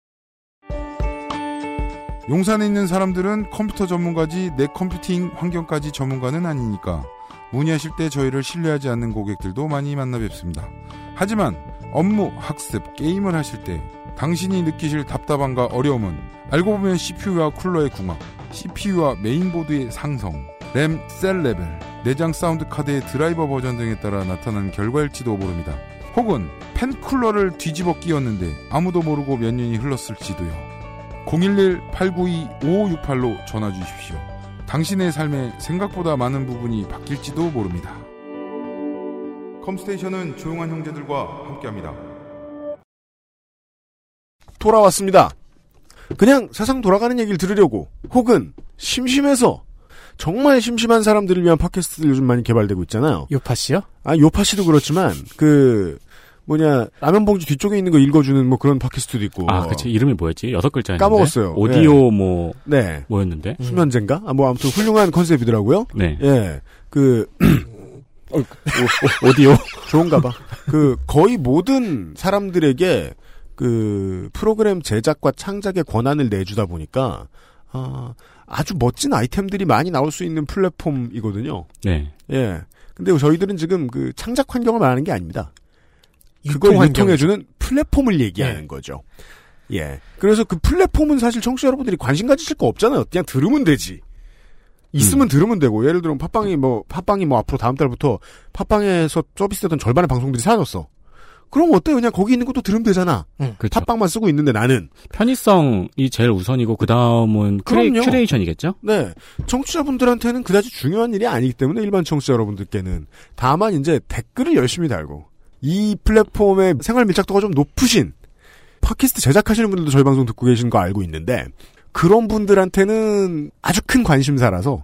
용산에 있는 사람들은 컴퓨터 전문가지 내 컴퓨팅 환경까지 전문가는 아니니까 문의하실 때 저희를 신뢰하지 않는 고객들도 많이 만나 뵙습니다. 하지만 업무, 학습, 게임을 하실 때 당신이 느끼실 답답함과 어려움은 알고 보면 씨피유와 쿨러의 궁합, 씨피유와 메인보드의 상성, 램, 셀 레벨, 내장 사운드 카드의 드라이버 버전 등에 따라 나타난 결과일지도 모릅니다. 혹은 팬쿨러를 뒤집어 끼웠는데 아무도 모르고 몇 년이 흘렀을지도요. 공일일 팔구이 오오육팔로 전화 주십시오. 당신의 삶에 생각보다 많은 부분이 바뀔지도 모릅니다. 컴스테이션은 조용한 형제들과 함께합니다. 돌아왔습니다. 그냥 세상 돌아가는 얘기를 들으려고 혹은 심심해서 정말 심심한 사람들을 위한 팟캐스트들 요즘 많이 개발되고 있잖아요. 요파씨요? 아 요파씨도 그렇지만 그 뭐냐 라면 봉지 뒤쪽에 있는 거 읽어주는 뭐 그런 팟캐스트도 있고. 아 그치 이름이 뭐였지? 여섯 글자인데 까먹었어요. 오디오 예. 뭐 네. 뭐였는데? 수면제인가? 아, 뭐 아무튼 훌륭한 컨셉이더라고요. 네. 예. 그 오, 오, 오디오 좋은가봐. 그 거의 모든 사람들에게 그 프로그램 제작과 창작의 권한을 내주다 보니까 아, 아주 멋진 아이템들이 많이 나올 수 있는 플랫폼이거든요. 네. 예. 근데 저희들은 지금 그 창작 환경을 말하는 게 아닙니다. 그걸 유통해주는 플랫폼을 얘기하는 네. 거죠. 예. 그래서 그 플랫폼은 사실 청취자 여러분들이 관심 가지실 거 없잖아요. 그냥 들으면 되지. 있으면 음. 들으면 되고 예를 들면 팟빵이 뭐 팟빵이 뭐 앞으로 다음 달부터 팟빵에서 서비스되던 절반의 방송들이 사라졌어. 그럼 어때요? 그냥 거기 있는 것도 들으면 되잖아. 응, 그렇죠. 팟빵만 쓰고 있는데 나는. 편의성이 제일 우선이고 그 다음은 크레, 크리에이션이겠죠? 네. 청취자분들한테는 그다지 중요한 일이 아니기 때문에 일반 청취자 여러분들께는. 다만 이제 댓글을 열심히 달고 이 플랫폼의 생활 밀착도가 좀 높으신 팟캐스트 제작하시는 분들도 저희 방송 듣고 계신 거 알고 있는데 그런 분들한테는 아주 큰 관심사라서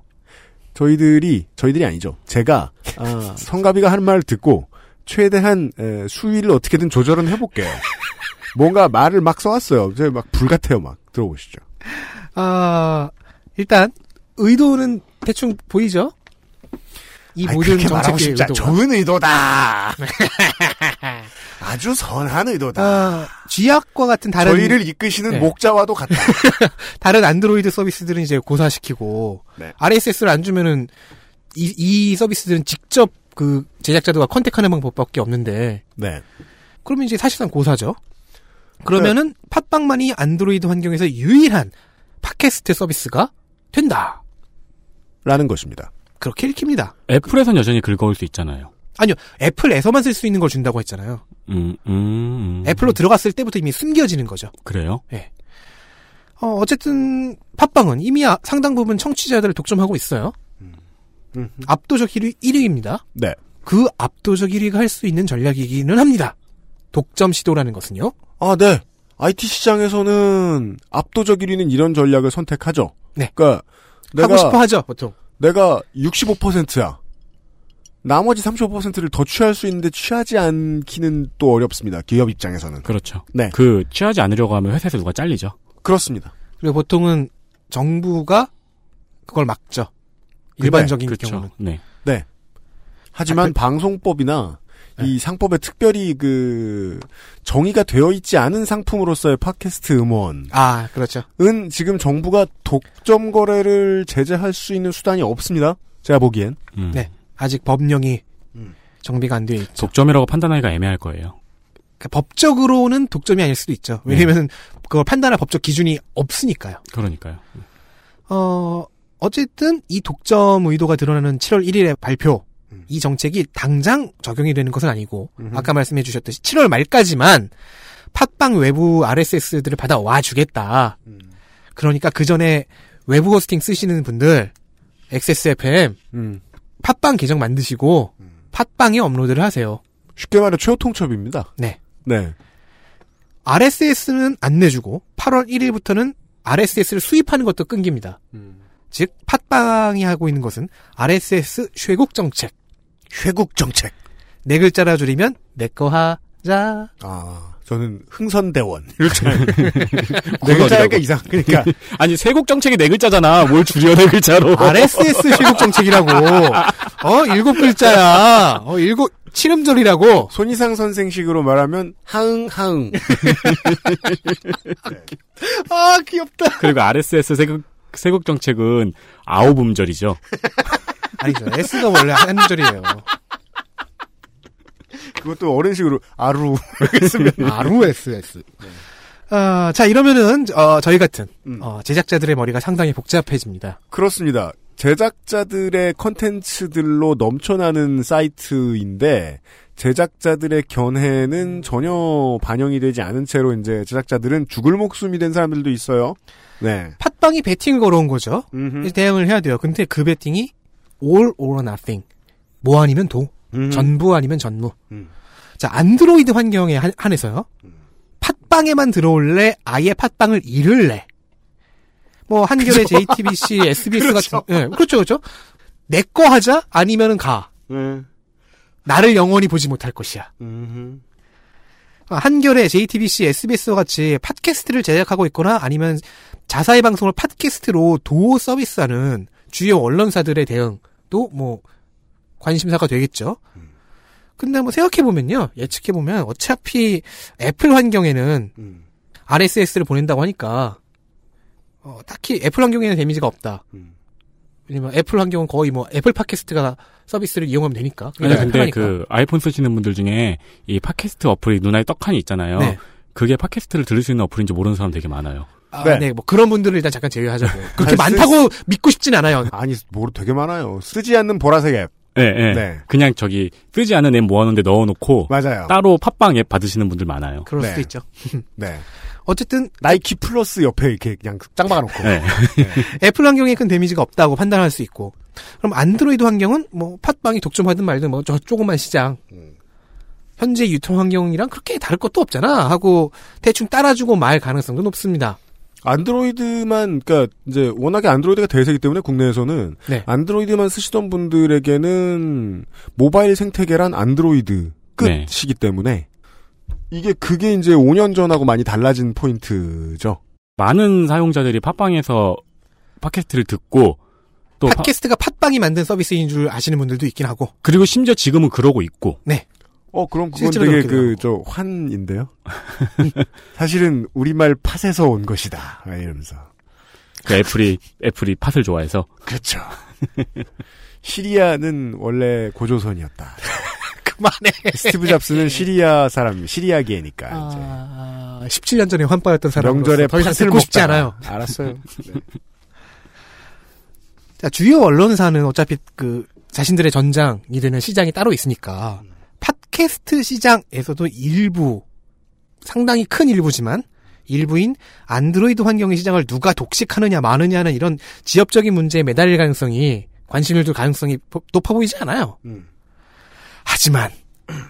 저희들이, 저희들이 아니죠. 제가 아, 성가비가 하는 말을 듣고 최대한 에, 수위를 어떻게든 조절은 해볼게요. 뭔가 말을 막 써왔어요. 제 막 불 같아요. 막 들어보시죠. 아 일단 의도는 대충 보이죠? 이 아니, 모든 정책의 의도가 좋은 의도다. 아주 선한 의도다. 아, 쥐약과 같은 다른 저희를 이끄시는 네. 목자와도 같다. 다른 안드로이드 서비스들은 이제 고사시키고 네. 알에스에스를 안 주면은 이, 이 서비스들은 직접 그 제작자들과 컨택하는 방법밖에 없는데. 네. 그러면 이제 사실상 고사죠. 그러면은 네. 팟빵만이 안드로이드 환경에서 유일한 팟캐스트 서비스가 된다. 라는 것입니다. 그렇게 읽힙니다. 애플에선 여전히 긁어올 수 있잖아요. 아니요. 애플에서만 쓸 수 있는 걸 준다고 했잖아요. 음, 음, 음. 애플로 들어갔을 때부터 이미 숨겨지는 거죠. 그래요? 네. 어, 어쨌든 팟빵은 이미 아, 상당 부분 청취자들을 독점하고 있어요. 음. 음. 압도적 일 위, 일 위입니다. 네. 그 압도적 일 위가 할 수 있는 전략이기는 합니다. 독점 시도라는 것은요. 아, 네. 아이티 시장에서는 압도적 일 위는 이런 전략을 선택하죠. 네. 그러니까 하고 싶어 하죠, 보통. 내가 육십오 퍼센트야. 나머지 삼십오 퍼센트를 더 취할 수 있는데 취하지 않기는 또 어렵습니다. 기업 입장에서는. 그렇죠. 네. 그 취하지 않으려고 하면 회사에서 누가 잘리죠. 그렇습니다. 그리고 보통은 정부가 그걸 막죠. 일반적인 네, 그렇죠. 경우는. 네. 네. 하지만 아, 그... 방송법이나 네. 이 상법에 특별히 그 정의가 되어 있지 않은 상품으로서의 팟캐스트 음원. 아, 그렇죠. 은 지금 정부가 독점 거래를 제재할 수 있는 수단이 없습니다. 제가 보기엔. 음. 네. 아직 법령이 음. 정비가 안 되어 있죠. 독점이라고 판단하기가 애매할 거예요. 그러니까 법적으로는 독점이 아닐 수도 있죠. 왜냐하면 네. 그걸 판단할 법적 기준이 없으니까요. 그러니까요. 어, 어쨌든 이 독점 의도가 드러나는 칠월 일일에 발표. 이 정책이 당장 적용이 되는 것은 아니고 음흠. 아까 말씀해 주셨듯이 칠월 말까지만 팟빵 외부 알에스에스들을 받아와 주겠다. 음. 그러니까 그 전에 외부 호스팅 쓰시는 분들 엑스에스에프엠 음. 팟빵 계정 만드시고 음. 팟빵에 업로드를 하세요. 쉽게 말해 최후 통첩입니다. 네. 네. 알에스에스는 안 내주고 팔월 일일부터는 알에스에스를 수입하는 것도 끊깁니다. 음. 즉 팟빵이 하고 있는 것은 알에스에스 쇄국 정책. 쇄국 정책. 네 글자라 줄이면 내꺼 하자. 아, 저는 흥선대원. 이렇죠. 네 글자니까 이상. 그러니까 아니 쇄국 정책이 네 글자잖아. 뭘 줄여 네 글자로. 알에스에스 쇄국 정책이라고. 어 일곱 글자야. 어 일곱 칠음절이라고. 손이상 선생식으로 말하면 항항. 네. 아 귀엽다. 그리고 알에스에스 쇄국 세국 정책은 아홉 음절이죠. 아니죠. S가 원래 한 음절이에요. 그것도 어른식으로 아루. 아루 에스에스. 네. 어, 자 이러면은 어, 저희 같은 음. 어, 제작자들의 머리가 상당히 복잡해집니다. 그렇습니다. 제작자들의 컨텐츠들로 넘쳐나는 사이트인데 제작자들의 견해는 전혀 반영이 되지 않은 채로 이제 제작자들은 죽을 목숨이 된 사람들도 있어요. 네. 팟빵이 배팅을 걸어온 거죠. 음흠. 대응을 해야 돼요. 근데 그 배팅이 all or nothing. 뭐 아니면 도. 음흠. 전부 아니면 전무. 음. 자, 안드로이드 환경에 한해서요. 팟빵에만 들어올래? 아예 팟빵을 잃을래? 뭐 한겨레, 그죠? 제이티비씨, 에스비에스 그렇죠. 같은. 네, 그렇죠, 그렇죠. 내 거 하자? 아니면은 가. 네. 나를 영원히 보지 못할 것이야. 음흠. 한겨레, 제이티비씨, 에스비에스 같이 팟캐스트를 제작하고 있거나 아니면 자사의 방송을 팟캐스트로 도어 서비스하는 주요 언론사들의 대응도 뭐 관심사가 되겠죠. 음. 근데 뭐 생각해보면요. 예측해보면 어차피 애플 환경에는 음. 알에스에스를 보낸다고 하니까 어, 딱히 애플 환경에는 데미지가 없다. 음. 왜냐면 애플 환경은 거의 뭐 애플 팟캐스트가 서비스를 이용하면 되니까. 아니, 근데 편하니까. 그 아이폰 쓰시는 분들 중에 이 팟캐스트 어플이 누나의 떡하니 있잖아요. 네. 그게 팟캐스트를 들을 수 있는 어플인지 모르는 사람 되게 많아요. 아, 네. 네, 뭐 그런 분들을 일단 잠깐 제외하자고. 그렇게 많다고 쓰... 믿고 싶진 않아요. 아니, 뭐 되게 많아요. 쓰지 않는 보라색 앱. 네, 네. 네. 그냥 저기 쓰지 않은 앱 모아놓은 데 넣어놓고. 맞아요. 따로 팟빵 앱 받으시는 분들 많아요. 그럴 네. 수도 있죠. 네. 어쨌든 나이키 플러스 옆에 이렇게 그냥 짱 박아놓고 네. 네. 애플 환경에 큰 데미지가 없다고 판단할 수 있고 그럼 안드로이드 환경은 뭐 팟빵이 독점하든 말든 뭐 저 조그만 시장 음. 현재 유통 환경이랑 그렇게 다를 것도 없잖아 하고 대충 따라주고 말 가능성도 높습니다. 안드로이드만 그러니까 이제 워낙에 안드로이드가 대세이기 때문에 국내에서는 네. 안드로이드만 쓰시던 분들에게는 모바일 생태계란 안드로이드 끝이기 네. 때문에. 이게 그게 이제 오 년 전하고 많이 달라진 포인트죠. 많은 사용자들이 팟빵에서 팟캐스트를 듣고 또 팟캐스트가 파... 팟빵이 만든 서비스인 줄 아시는 분들도 있긴 하고. 그리고 심지어 지금은 그러고 있고. 네. 어 그럼 그건 되게 그 저 환인데요. 사실은 우리말 팟에서 온 것이다. 이러면서. 그 애플이 애플이 팟을 좋아해서. 그렇죠. 시리아는 원래 고조선이었다. 그만해. 스티브 잡스는 시리아 사람, 시리아계니까. 아, 이제. 십칠 년 전에 환빠였던 사람. 명절에 더 이상 듣고 싶지 않아요. 알았어요. 네. 자, 주요 언론사는 어차피 그 자신들의 전장이 되는 시장이 따로 있으니까 팟캐스트 시장에서도 일부, 상당히 큰 일부지만 일부인 안드로이드 환경의 시장을 누가 독식하느냐 마느냐는 이런 지엽적인 문제에 매달릴 가능성이, 관심을 둘 가능성이 높아 보이지 않아요. 음. 하지만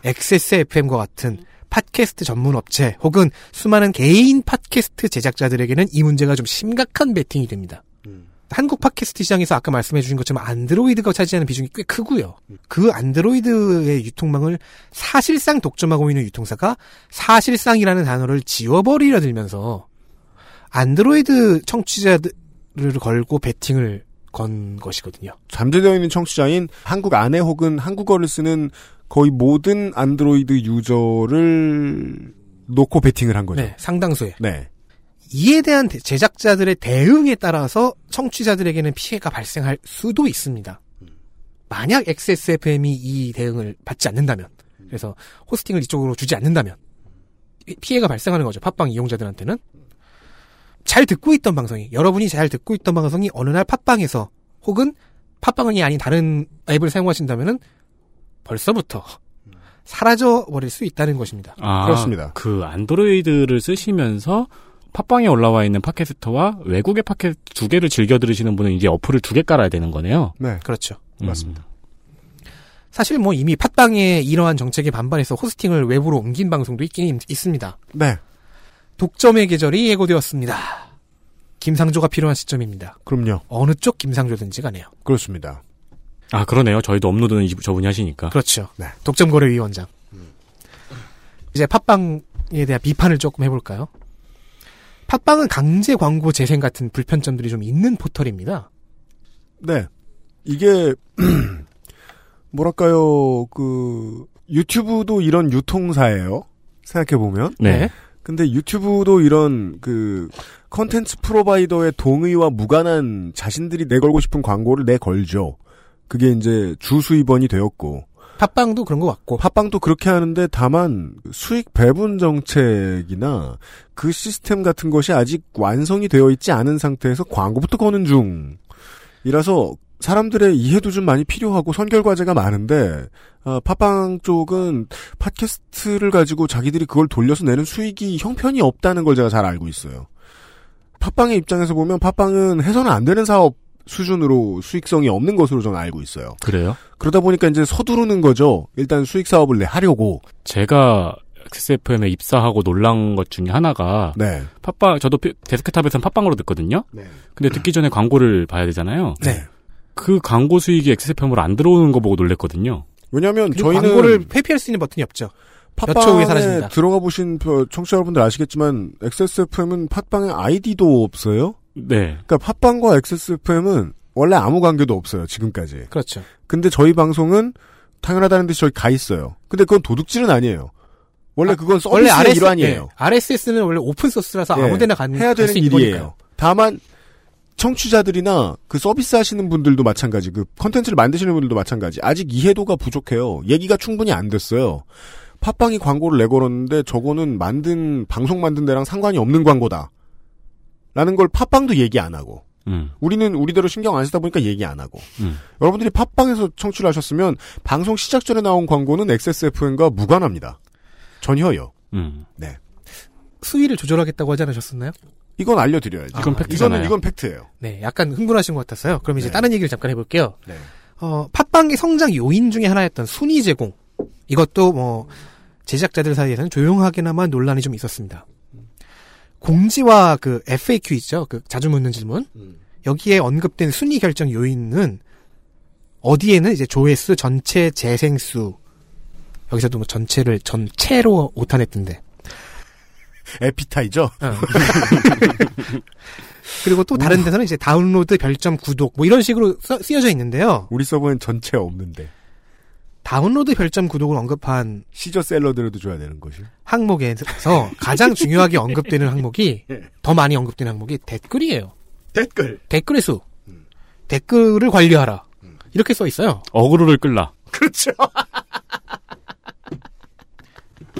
엑스에스에프엠과 같은 팟캐스트 전문 업체 혹은 수많은 개인 팟캐스트 제작자들에게는 이 문제가 좀 심각한 배팅이 됩니다. 음. 한국 팟캐스트 시장에서 아까 말씀해 주신 것처럼 안드로이드가 차지하는 비중이 꽤 크고요. 그 안드로이드의 유통망을 사실상 독점하고 있는 유통사가 사실상이라는 단어를 지워버리려 들면서 안드로이드 청취자들을 걸고 배팅을 건 것이거든요. 잠재되어 있는 청취자인 한국 안에 혹은 한국어를 쓰는 거의 모든 안드로이드 유저를 놓고 배팅을 한 거죠. 네, 상당수에. 네. 이에 대한 제작자들의 대응에 따라서 청취자들에게는 피해가 발생할 수도 있습니다. 만약 엑스에스에프엠이 이 대응을 받지 않는다면, 그래서 호스팅을 이쪽으로 주지 않는다면 피해가 발생하는 거죠. 팟빵 이용자들한테는. 잘 듣고 있던 방송이, 여러분이 잘 듣고 있던 방송이 어느 날 팟빵에서 혹은 팟빵이 아닌 다른 앱을 사용하신다면은 벌써부터 사라져버릴 수 있다는 것입니다. 아, 그렇습니다. 그 안드로이드를 쓰시면서 팟빵에 올라와 있는 팟캐스트와 외국의 팟캐스트 두 개를 즐겨 들으시는 분은 이제 어플을 두 개 깔아야 되는 거네요. 네, 그렇죠. 음. 맞습니다. 사실 뭐 이미 팟빵에 이러한 정책에 반발해서 호스팅을 외부로 옮긴 방송도 있긴 있습니다. 네. 독점의 계절이 예고되었습니다. 김상조가 필요한 시점입니다. 그럼요. 어느 쪽 김상조든지 가네요. 그렇습니다. 아, 그러네요. 저희도 업로드는 저분이 하시니까. 그렇죠. 네. 독점거래위원장. 음. 이제 팟빵에 대한 비판을 조금 해볼까요? 팟빵은 강제 광고 재생 같은 불편점들이 좀 있는 포털입니다. 네. 이게 뭐랄까요. 그 유튜브도 이런 유통사예요. 생각해보면. 네. 근데 유튜브도 이런 그 컨텐츠 프로바이더의 동의와 무관한 자신들이 내걸고 싶은 광고를 내걸죠. 그게 이제 주수입원이 되었고. 팟빵도 그런 것 같고. 팟빵도 그렇게 하는데 다만 수익 배분 정책이나 그 시스템 같은 것이 아직 완성이 되어 있지 않은 상태에서 광고부터 거는 중이라서 사람들의 이해도 좀 많이 필요하고 선결 과제가 많은데, 어, 팟빵 쪽은 팟캐스트를 가지고 자기들이 그걸 돌려서 내는 수익이 형편이 없다는 걸 제가 잘 알고 있어요. 팟빵의 입장에서 보면 팟빵은 해서는 안 되는 사업 수준으로 수익성이 없는 것으로 저는 알고 있어요. 그래요? 그러다 보니까 이제 서두르는 거죠. 일단 수익 사업을 내 하려고. 제가 엑스에스에프엠에 입사하고 놀란 것 중에 하나가, 네. 팟빵, 저도 데스크탑에서는 팟빵으로 듣거든요. 네. 근데 듣기 전에 광고를 봐야 되잖아요. 네. 그 광고 수익이 엑스에스에프엠으로 안 들어오는 거 보고 놀랬거든요. 왜냐면 저희는 광고를 회피할 수 있는 버튼이 없죠. 팟빵에 들어가 보신 청취자 여러분들 아시겠지만 엑스에스에프엠은 팟빵에 아이디도 없어요. 네. 그러니까 팟빵과 엑스에스에프엠은 원래 아무 관계도 없어요, 지금까지. 그렇죠. 근데 저희 방송은 당연하다는 듯이 저희 가 있어요. 근데 그건 도둑질은 아니에요. 원래 아, 그건 서비스의 원래 아르에스에스, 일환이에요. 네. 아르에스에스는 원래 오픈 소스라서 네. 아무데나 간, 해야 되는 일이에요. 거니까요. 다만 청취자들이나 그 서비스 하시는 분들도 마찬가지, 그 컨텐츠를 만드시는 분들도 마찬가지. 아직 이해도가 부족해요. 얘기가 충분히 안 됐어요. 팟빵이 광고를 내걸었는데 저거는 만든 방송 만든 데랑 상관이 없는 광고다. 라는 걸 팟빵도 얘기 안 하고. 음. 우리는 우리대로 신경 안 쓰다 보니까 얘기 안 하고. 음. 여러분들이 팟빵에서 청취를 하셨으면 방송 시작 전에 나온 광고는 엑스에스에프엠과 무관합니다. 전혀요. 음. 네. 수위를 조절하겠다고 하지 않으셨었나요? 이건 알려드려야죠. 아, 이건 팩트잖아요. 이거는, 이건 팩트예요. 네, 약간 흥분하신 것 같았어요. 그럼 이제 네. 다른 얘기를 잠깐 해볼게요. 네. 어, 팟빵의 성장 요인 중에 하나였던 순위 제공. 이것도 뭐 제작자들 사이에서는 조용하게나마 논란이 좀 있었습니다. 공지와 그 에프에이큐 있죠. 그 자주 묻는 질문. 여기에 언급된 순위 결정 요인은 어디에는 이제 조회수, 전체 재생수. 여기서도 뭐 전체를 전체로 오탄했던데. 에피타이죠. 그리고 또 다른 데서는 이제 다운로드, 별점, 구독 뭐 이런 식으로 써, 쓰여져 있는데요. 우리 서버엔 전체 없는데. 다운로드, 별점, 구독을 언급한 시저 샐러드라도 줘야 되는 것이. 항목에서 가장 중요하게 언급되는 항목이, 더 많이 언급되는 항목이 댓글이에요. 댓글. 댓글의 수. 음. 댓글을 관리하라. 음. 이렇게 써 있어요. 어그로를 끌라. 그렇죠.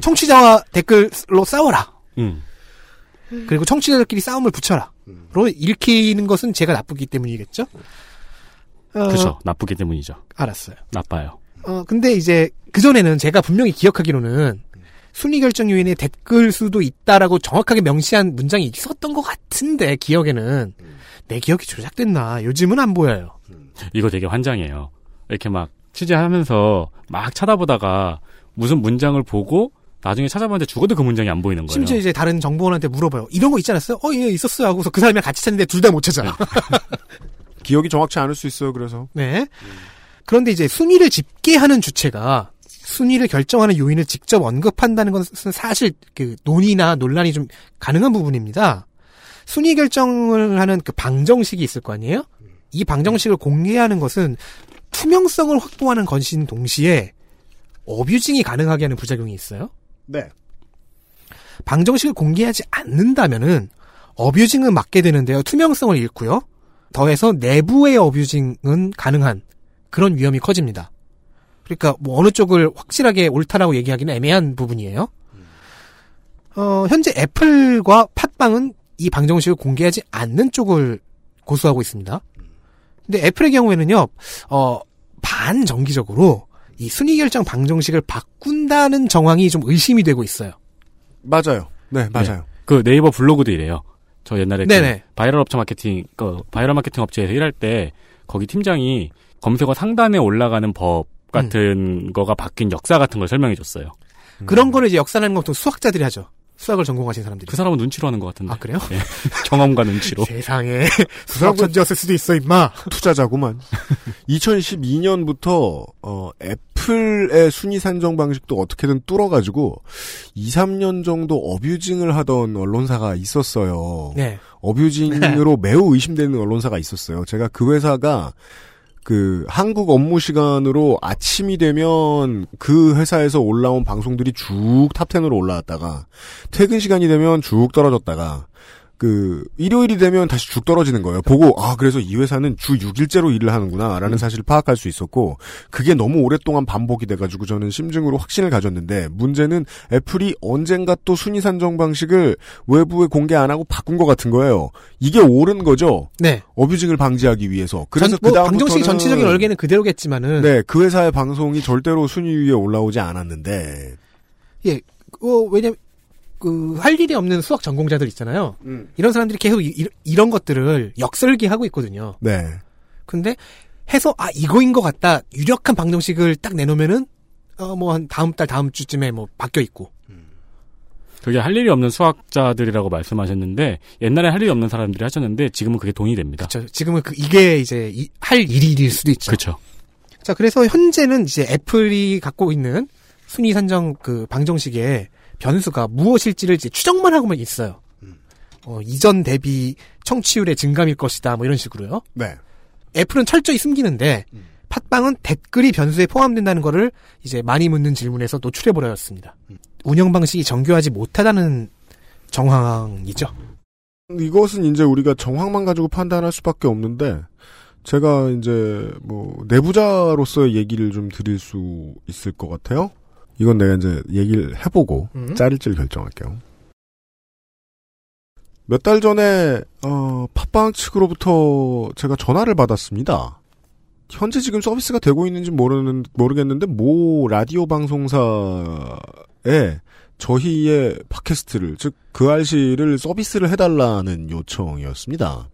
청취자와 댓글로 싸워라. 음. 그리고 청취자들끼리 싸움을 붙여라. 로 읽히는 것은 제가 나쁘기 때문이겠죠? 어, 그렇죠. 나쁘기 때문이죠. 알았어요. 나빠요. 어, 근데 이제 그전에는 제가 분명히 기억하기로는 순위 결정 요인에 댓글 수도 있다라고 정확하게 명시한 문장이 있었던 것 같은데, 기억에는. 내 기억이 조작됐나. 요즘은 안 보여요. 이거 되게 환장해요. 이렇게 막 취재하면서 막 찾아보다가 무슨 문장을 보고 나중에 찾아봤는데 죽어도 그 문장이 안 보이는 거예요. 심지어 이제 다른 정보원한테 물어봐요. 이런 거 있지 않았어요? 어, 예, 있었어요. 하고서 그 사람이랑 같이 찾는데 둘 다 못 찾아. 기억이 정확치 않을 수 있어요. 그래서. 네. 음. 그런데 이제 순위를 집계하는 주체가 순위를 결정하는 요인을 직접 언급한다는 것은 사실 그 논의나 논란이 좀 가능한 부분입니다. 순위 결정을 하는 그 방정식이 있을 거 아니에요? 이 방정식을 공개하는 것은 투명성을 확보하는 것인 동시에 어뷰징이 가능하게 하는 부작용이 있어요. 네. 방정식을 공개하지 않는다면은 어뷰징은 막게 되는데요. 투명성을 잃고요. 더해서 내부의 어뷰징은 가능한 그런 위험이 커집니다. 그러니까 뭐 어느 쪽을 확실하게 옳다라고 얘기하기는 애매한 부분이에요. 어, 현재 애플과 팟빵은 이 방정식을 공개하지 않는 쪽을 고수하고 있습니다. 근데 애플의 경우에는요. 어, 반정기적으로 이 순위 결정 방정식을 바꾼다는 정황이 좀 의심이 되고 있어요. 맞아요. 네, 맞아요. 네. 그 네이버 블로그도 이래요. 저 옛날에 그 바이럴 업체 마케팅, 그 바이럴 마케팅 업체에서 일할 때 거기 팀장이 검색어 상단에 올라가는 법 같은 음. 거가 바뀐 역사 같은 걸 설명해 줬어요. 음. 그런 거를 이제 역사라는 것도 수학자들이 하죠. 수학을 전공하신 사람들이. 그 사람은 눈치로 하는 것 같은데. 아, 그래요? 네. 경험과 눈치로. 세상에. 수학자였을 수도 있어, 임마. 투자자구만. 이천십이 년부터 어, 애플의 순위 산정 방식도 어떻게든 뚫어가지고 이, 삼 년 정도 어뷰징을 하던 언론사가 있었어요. 네. 어뷰징으로 매우 의심되는 언론사가 있었어요. 제가 그 회사가 그 한국 업무 시간으로 아침이 되면 그 회사에서 올라온 방송들이 쭉 탑텐으로 올라왔다가 퇴근 시간이 되면 쭉 떨어졌다가 그 일요일이 되면 다시 쭉 떨어지는 거예요. 보고 아 그래서 이 회사는 주 육 일째로 일을 하는구나 라는 사실을 파악할 수 있었고 그게 너무 오랫동안 반복이 돼가지고 저는 심증으로 확신을 가졌는데 문제는 애플이 언젠가 또 순위 산정 방식을 외부에 공개 안 하고 바꾼 것 같은 거예요. 이게 옳은 거죠. 네. 어뷰징을 방지하기 위해서. 그래서 뭐 그다음부터는 방정식 전체적인 얼개는 그대로겠지만은 네, 그 회사의 방송이 절대로 순위 위에 올라오지 않았는데 예, 어, 왜냐면 그 할 일이 없는 수학 전공자들 있잖아요. 음. 이런 사람들이 계속 이, 이, 이런 것들을 역설기하고 있거든요. 네. 근데 해서 아 이거인 것 같다 유력한 방정식을 딱 내놓으면은 어, 뭐 한 다음 달 다음 주쯤에 뭐 바뀌어 있고. 음. 그게 할 일이 없는 수학자들이라고 말씀하셨는데 옛날에 할 일이 없는 사람들이 하셨는데 지금은 그게 돈이 됩니다. 그렇죠. 지금은 그 이게 이제 이, 할 일일 수도 있죠. 그렇죠. 자 그래서 현재는 이제 애플이 갖고 있는 순위 산정 그 방정식에 변수가 무엇일지를 이제 추정만 하고만 있어요. 어, 이전 대비 청취율의 증감일 것이다. 뭐 이런 식으로요. 네. 애플은 철저히 숨기는데 음. 팟빵은 댓글이 변수에 포함된다는 거를 이제 많이 묻는 질문에서 노출해버렸습니다. 음. 운영 방식이 정교하지 못하다는 정황이죠. 이것은 이제 우리가 정황만 가지고 판단할 수밖에 없는데 제가 이제 뭐 내부자로서의 얘기를 좀 드릴 수 있을 것 같아요. 이건 내가 이제 얘기를 해보고 음. 자를지를 결정할게요. 몇 달 전에 어, 팟빵 측으로부터 제가 전화를 받았습니다. 현재 지금 서비스가 되고 있는지 모르는, 모르겠는데 모 라디오 방송사에 저희의 팟캐스트를 즉 그 알씨를 서비스를 해달라는 요청이었습니다.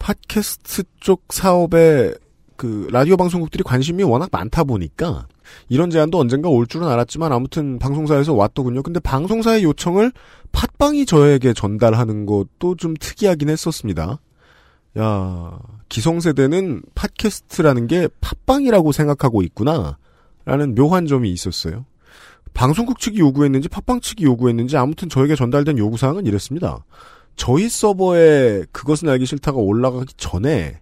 팟캐스트 쪽 사업에 그 라디오 방송국들이 관심이 워낙 많다 보니까 이런 제안도 언젠가 올 줄은 알았지만 아무튼 방송사에서 왔더군요. 근데 방송사의 요청을 팟빵이 저에게 전달하는 것도 좀 특이하긴 했었습니다. 야, 기성세대는 팟캐스트라는 게 팟빵이라고 생각하고 있구나 라는 묘한 점이 있었어요. 방송국 측이 요구했는지 팟빵 측이 요구했는지 아무튼 저에게 전달된 요구사항은 이랬습니다. 저희 서버에 그것은 알기 싫다가 올라가기 전에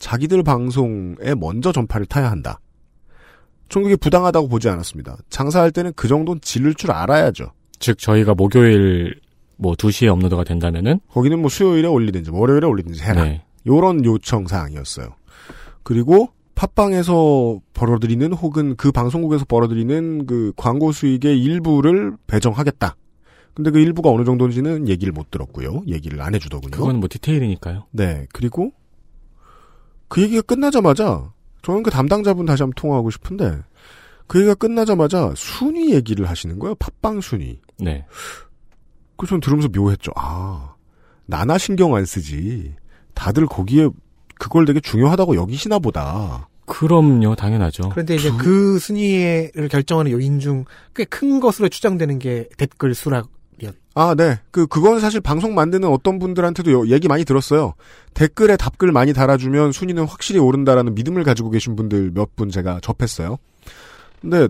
자기들 방송에 먼저 전파를 타야 한다. 중국이 부당하다고 보지 않았습니다. 장사할 때는 그 정도는 질릴 줄 알아야죠. 즉 저희가 목요일 뭐 두 시에 업로드가 된다면은 거기는 뭐 수요일에 올리든지 월요일에 올리든지 해라. 네. 이런 요청 사항이었어요. 그리고 팟빵에서 벌어들이는 혹은 그 방송국에서 벌어들이는 그 광고 수익의 일부를 배정하겠다. 근데 그 일부가 어느 정도인지는 얘기를 못 들었고요. 얘기를 안 해주더군요. 그건 뭐 디테일이니까요. 네. 그리고 그 얘기가 끝나자마자 저는 그 담당자분 다시 한번 통화하고 싶은데 그 얘기가 끝나자마자 순위 얘기를 하시는 거예요. 팟빵 순위. 네. 그래서 저는 들으면서 묘했죠. 아, 나나 신경 안 쓰지. 다들 거기에 그걸 되게 중요하다고 여기시나 보다. 그럼요, 당연하죠. 그런데 이제 두... 그 순위를 결정하는 요인 중 꽤 큰 것으로 추정되는 게 댓글 수라면. 아, 네. 그, 그건 사실 방송 만드는 어떤 분들한테도 얘기 많이 들었어요. 댓글에 답글 많이 달아주면 순위는 확실히 오른다라는 믿음을 가지고 계신 분들 몇 분 제가 접했어요. 근데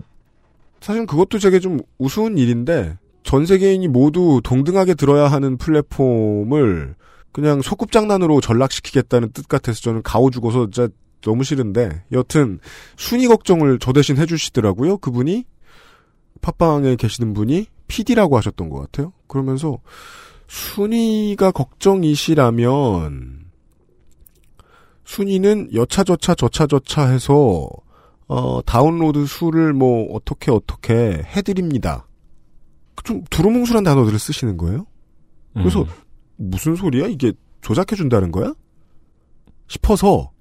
사실 그것도 제게 좀 우스운 일인데 전 세계인이 모두 동등하게 들어야 하는 플랫폼을 그냥 소꿉장난으로 전락시키겠다는 뜻 같아서 저는 가오 죽어서 진짜 너무 싫은데 여튼 순위 걱정을 저 대신 해주시더라고요. 그분이 팟빵에 계시는 분이 피디라고 하셨던 것 같아요. 그러면서 순위가 걱정이시라면 순위는 여차저차 저차저차 해서 어, 다운로드 수를 뭐 어떻게 어떻게 해드립니다. 좀 두루뭉술한 단어들을 쓰시는 거예요. 그래서 음. 무슨 소리야? 이게 조작해준다는 거야? 싶어서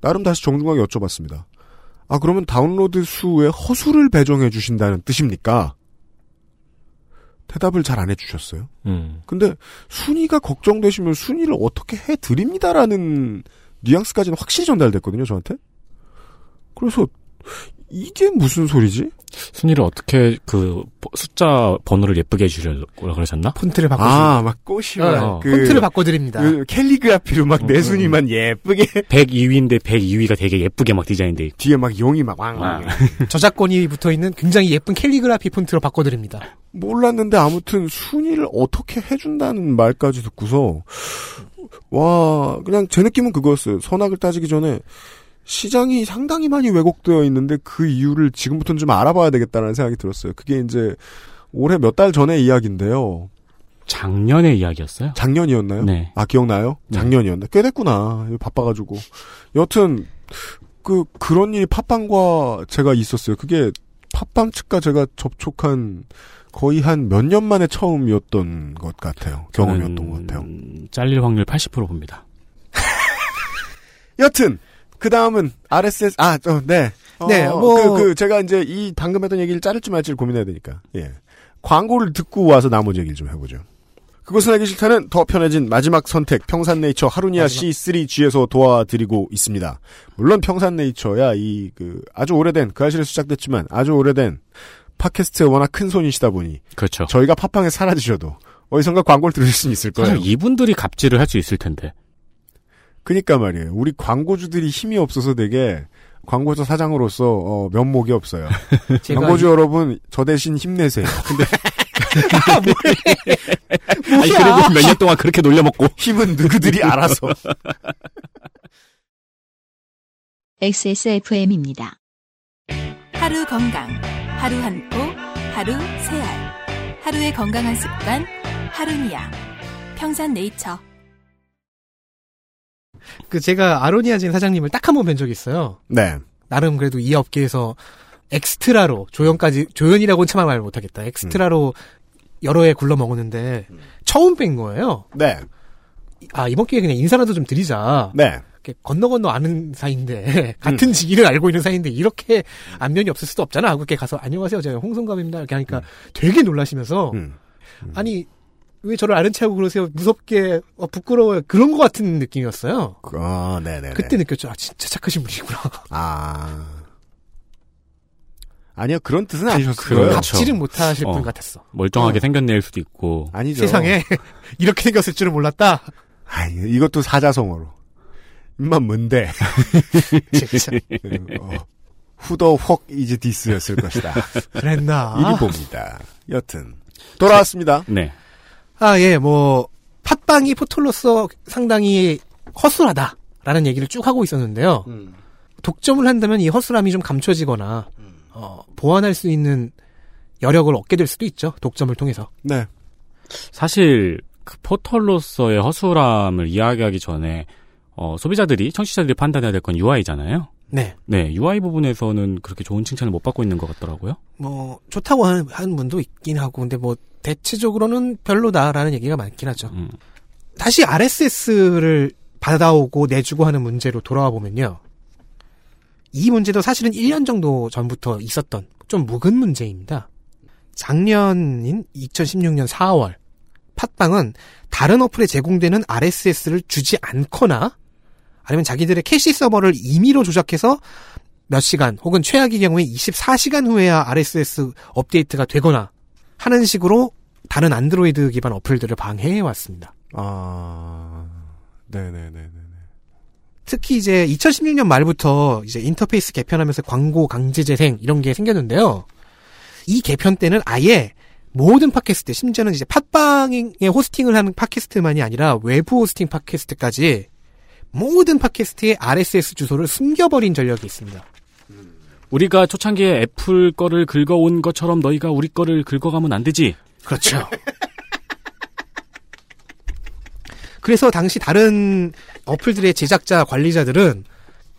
나름 다시 정중하게 여쭤봤습니다. 아, 그러면 다운로드 수에 허수를 배정해주신다는 뜻입니까? 대답을 잘 안 해주셨어요. 음. 근데 순위가 걱정되시면 순위를 어떻게 해드립니다라는 뉘앙스까지는 확실히 전달됐거든요, 저한테. 그래서 이게 무슨 소리지? 순위를 어떻게 그 숫자 번호를 예쁘게 해주려고 그러셨나? 폰트를 바꿔 아, 막 꼬시면 어, 그 폰트를 바꿔드립니다. 그 캘리그라피로 막 내 순위만 음. 예쁘게 백이 위인데 백이 위가 되게 예쁘게 막 디자인돼 있고 뒤에 막 용이 막 왕. 아. 저작권이 붙어있는 굉장히 예쁜 캘리그라피 폰트로 바꿔드립니다. 몰랐는데 아무튼 순위를 어떻게 해준다는 말까지 듣고서 와 그냥 제 느낌은 그거였어요. 선악을 따지기 전에 시장이 상당히 많이 왜곡되어 있는데 그 이유를 지금부터는 좀 알아봐야 되겠다는 생각이 들었어요. 그게 이제 올해 몇 달 전의 이야기인데요. 작년의 이야기였어요? 작년이었나요? 네. 아, 기억나요? 작년이었나? 꽤 됐구나. 바빠가지고. 여튼, 그, 그런 일이 팟빵과 제가 있었어요. 그게 팟빵 측과 제가 접촉한 거의 한 몇 년 만에 처음이었던 것 같아요. 경험이었던 것 같아요. 잘릴 확률 팔십 퍼센트 봅니다. 여튼! 그 다음은 아르에스에스 아, 어, 네, 어, 네, 뭐 그, 그 제가 이제 이 방금 했던 얘기를 자를지 말지를 고민해야 되니까 예 광고를 듣고 와서 나머지 얘기를 좀 해보죠. 그것은 알기 싫다는 더 편해진 마지막 선택 평산네이처 하루니아 마지막. 씨쓰리지에서 도와드리고 있습니다. 물론 평산네이처야 이 그 아주 오래된 그 아실에서 시작됐지만 아주 오래된 팟캐스트에 워낙 큰 손이시다 보니 그렇죠. 저희가 팟빵에 사라지셔도 어디선가 광고를 들으실 수 있을 거예요. 사실 이분들이 갑질을 할 수 있을 텐데. 그니까 말이에요. 우리 광고주들이 힘이 없어서 되게 광고주 사장으로서 어, 면목이 없어요. 광고주 이... 여러분 저 대신 힘내세요. 근데 아, 뭐야? 아니 그래도 몇 년 동안 그렇게 놀려먹고 힘은 그들이 알아서. 엑스에스에프엠입니다. 하루 건강, 하루 한 포, 하루 세 알, 하루의 건강한 습관, 하루니아, 평산네이처. 그 제가 아로니아진 사장님을 딱 한 번 뵌 적이 있어요. 네. 나름 그래도 이 업계에서 엑스트라로 조연까지 조연이라고는 차마 말 못하겠다. 엑스트라로 음. 여러 해 굴러 먹었는데 음. 처음 뵌 거예요. 네. 아 이번 기회에 그냥 인사라도 좀 드리자. 네. 건너 건너 아는 사이인데 같은 음. 직위를 알고 있는 사이인데 이렇게 안면이 없을 수도 없잖아. 하고 이렇게 가서 안녕하세요, 제가 홍성갑입니다. 이렇게 하니까 음. 되게 놀라시면서 음. 음. 아니. 왜 저를 아는 체하고 그러세요? 무섭게, 어, 부끄러워요. 그런 것 같은 느낌이었어요. 아, 네네네. 그때 느꼈죠. 아, 진짜 착하신 분이구나. 아. 아니요, 그런 뜻은 아니셨어요. 갑질은 못 하실 어, 분 같았어. 멀쩡하게 어. 생겼네일 수도 있고. 아니죠. 세상에, 이렇게 생겼을 줄은 몰랐다? 아니, 이것도 사자성어로. 인만 뭔데. 진짜. 어, 후더헉 이제 디스였을 것이다. 그랬나. 이리 봅니다. 여튼. 돌아왔습니다. 네. 아, 예, 뭐, 팟빵이 포털로서 상당히 허술하다라는 얘기를 쭉 하고 있었는데요. 음. 독점을 한다면 이 허술함이 좀 감춰지거나, 음. 어, 보완할 수 있는 여력을 얻게 될 수도 있죠. 독점을 통해서. 네. 사실, 그 포털로서의 허술함을 이야기하기 전에, 어, 소비자들이, 청취자들이 판단해야 될 건 유아이잖아요. 네. 네, 유아이 부분에서는 그렇게 좋은 칭찬을 못 받고 있는 것 같더라고요. 뭐, 좋다고 하는, 하는 분도 있긴 하고, 근데 뭐, 대체적으로는 별로다라는 얘기가 많긴 하죠. 음. 다시 알에스에스를 받아오고 내주고 하는 문제로 돌아와 보면요. 이 문제도 사실은 일 년 정도 전부터 있었던 좀 묵은 문제입니다. 작년인 이천십육년 사월, 팟빵은 다른 어플에 제공되는 알에스에스를 주지 않거나 아니면 자기들의 캐시 서버를 임의로 조작해서 몇 시간 혹은 최악의 경우에 이십사 시간 후에야 알에스에스 업데이트가 되거나 하는 식으로 다른 안드로이드 기반 어플들을 방해해왔습니다. 아, 네네네네. 특히 이제 이천십육년 말부터 이제 인터페이스 개편하면서 광고 강제 재생 이런 게 생겼는데요. 이 개편 때는 아예 모든 팟캐스트, 심지어는 이제 팟빵에 호스팅을 하는 팟캐스트만이 아니라 외부 호스팅 팟캐스트까지 모든 팟캐스트의 알에스에스 주소를 숨겨버린 전력이 있습니다. 우리가 초창기에 애플 거를 긁어온 것처럼 너희가 우리 거를 긁어가면 안 되지. 그렇죠. 그래서 당시 다른 어플들의 제작자, 관리자들은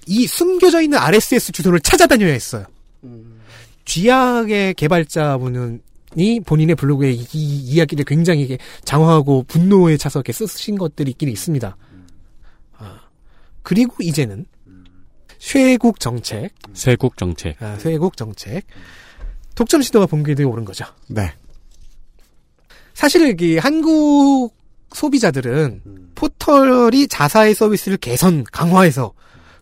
이 숨겨져 있는 알에스에스 주소를 찾아다녀야 했어요. 쥐약의 개발자분은 이 본인의 블로그에 이, 이 이야기를 굉장히 장황하고 분노에 차서 이렇게 쓰신 것들이 있긴 있습니다. 아, 그리고 이제는 쇄국 정책, 쇄국 정책, 아, 쇄국 정책, 독점 시도가 본궤도에 오른 거죠. 네. 사실 이 한국 소비자들은 포털이 자사의 서비스를 개선, 강화해서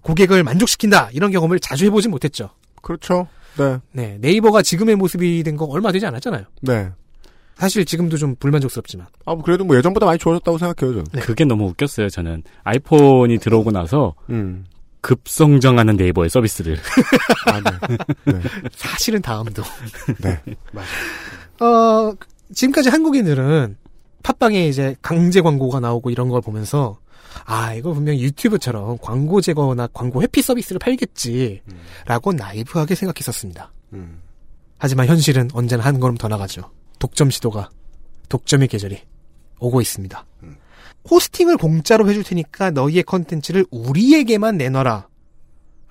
고객을 만족시킨다 이런 경험을 자주 해보지 못했죠. 그렇죠. 네. 네. 네이버가 지금의 모습이 된 거 얼마 되지 않았잖아요. 네. 사실 지금도 좀 불만족스럽지만. 아, 그래도 뭐 예전보다 많이 좋아졌다고 생각해요, 저는. 네. 그게 너무 웃겼어요, 저는. 아이폰이 들어오고 나서, 음. 급성장하는 네이버의 서비스를. 아, 네. 네. 사실은 다음도. 네. 맞아요. 어, 지금까지 한국인들은 팟빵에 이제 강제 광고가 나오고 이런 걸 보면서, 아, 이거 분명 유튜브처럼 광고 제거나 광고 회피 서비스를 팔겠지라고 음. 나이브하게 생각했었습니다. 음. 하지만 현실은 언제나 한 걸음 더 나가죠. 독점 시도가, 독점의 계절이 오고 있습니다. 음. 호스팅을 공짜로 해줄 테니까 너희의 컨텐츠를 우리에게만 내놔라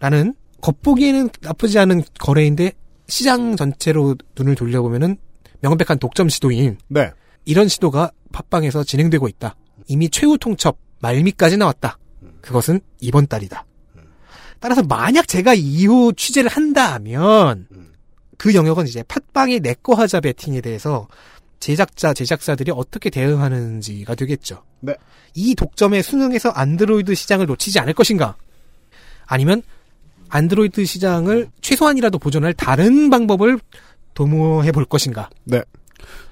라는, 겉보기에는 나쁘지 않은 거래인데 시장 전체로 눈을 돌려보면은 명백한 독점 시도인, 네. 이런 시도가 팟빵에서 진행되고 있다. 이미 최후 통첩 말미까지 나왔다. 그것은 이번 달이다. 따라서 만약 제가 이후 취재를 한다면 그 영역은 이제 팟빵의 내꺼 하자 배팅에 대해서 제작자, 제작사들이 어떻게 대응하는지가 되겠죠. 네. 이 독점에 순응해서 안드로이드 시장을 놓치지 않을 것인가? 아니면 안드로이드 시장을 최소한이라도 보존할 다른 방법을 도모해 볼 것인가? 네.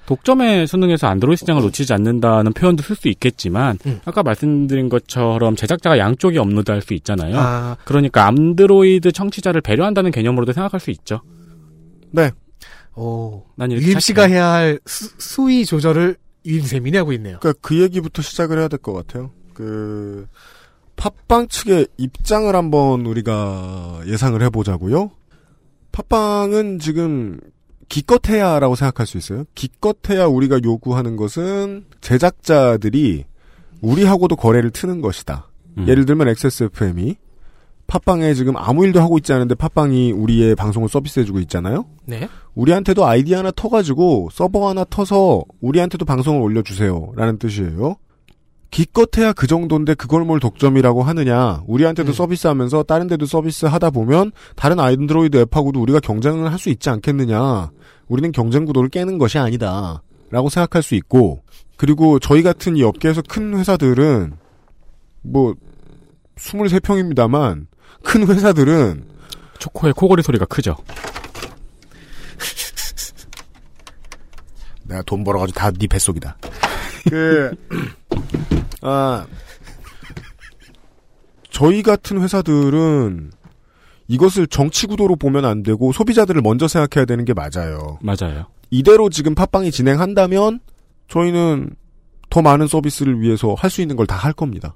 독점에 순응해서 안드로이드 시장을 놓치지 않는다는 표현도 쓸 수 있겠지만 음. 아까 말씀드린 것처럼 제작자가 양쪽이 업로드할 수 있잖아요. 아. 그러니까 안드로이드 청취자를 배려한다는 개념으로도 생각할 수 있죠. 네. 오, 난 유임씨가 해야 할 수, 수위 조절을 유임세민이 하고 있네요. 그러니까 그 얘기부터 시작을 해야 될 것 같아요. 그 팟빵 측의 입장을 한번 우리가 예상을 해보자고요. 팟빵은 지금 기껏해야라고 생각할 수 있어요. 기껏해야 우리가 요구하는 것은 제작자들이 우리하고도 거래를 트는 것이다. 음. 예를 들면 엑스에스에프엠이 팟빵에 지금 아무 일도 하고 있지 않은데 팟빵이 우리의 방송을 서비스해주고 있잖아요. 네. 우리한테도 아이디 하나 터가지고 서버 하나 터서 우리한테도 방송을 올려주세요 라는 뜻이에요. 기껏해야 그 정도인데 그걸 뭘 독점이라고 하느냐. 우리한테도 음. 서비스하면서 다른 데도 서비스하다 보면 다른 안드로이드 앱하고도 우리가 경쟁을 할 수 있지 않겠느냐. 우리는 경쟁 구도를 깨는 것이 아니다 라고 생각할 수 있고, 그리고 저희 같은 이 업계에서 큰 회사들은 뭐 이십삼 평입니다만 큰 회사들은 초코의 코골이 소리가 크죠. 내가 돈 벌어가지고 다 네 뱃속이다. 그, 아, 저희 같은 회사들은 이것을 정치 구도로 보면 안 되고 소비자들을 먼저 생각해야 되는 게 맞아요. 맞아요. 이대로 지금 팟빵이 진행한다면 저희는 더 많은 서비스를 위해서 할 수 있는 걸 다 할 겁니다.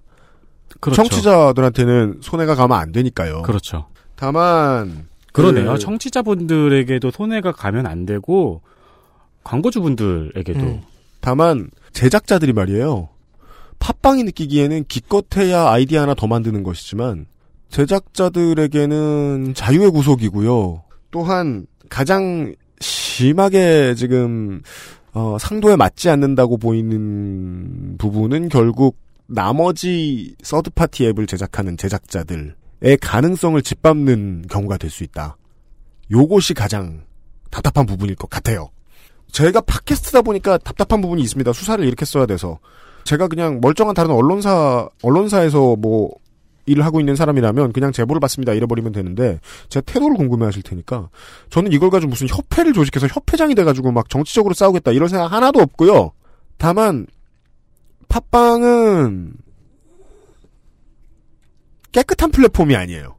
그렇죠. 청취자들한테는 손해가 가면 안 되니까요. 그렇죠. 다만 그러네요. 그... 청취자분들에게도 손해가 가면 안 되고 광고주분들에게도. 음. 다만 제작자들이 말이에요. 팟빵이 느끼기에는 기껏해야 아이디어 하나 더 만드는 것이지만 제작자들에게는 자유의 구속이고요. 또한 가장 심하게 지금 어, 상도에 맞지 않는다고 보이는 부분은 결국 나머지 서드파티 앱을 제작하는 제작자들의 가능성을 짓밟는 경우가 될 수 있다. 요것이 가장 답답한 부분일 것 같아요. 제가 팟캐스트다 보니까 답답한 부분이 있습니다. 수사를 이렇게 써야 돼서. 제가 그냥 멀쩡한 다른 언론사, 언론사에서 뭐 일을 하고 있는 사람이라면 그냥 제보를 받습니다. 이래버리면 되는데 제 태도를 궁금해하실 테니까 저는 이걸 가지고 무슨 협회를 조직해서 협회장이 돼가지고 막 정치적으로 싸우겠다 이런 생각 하나도 없고요. 다만 팟빵은 깨끗한 플랫폼이 아니에요.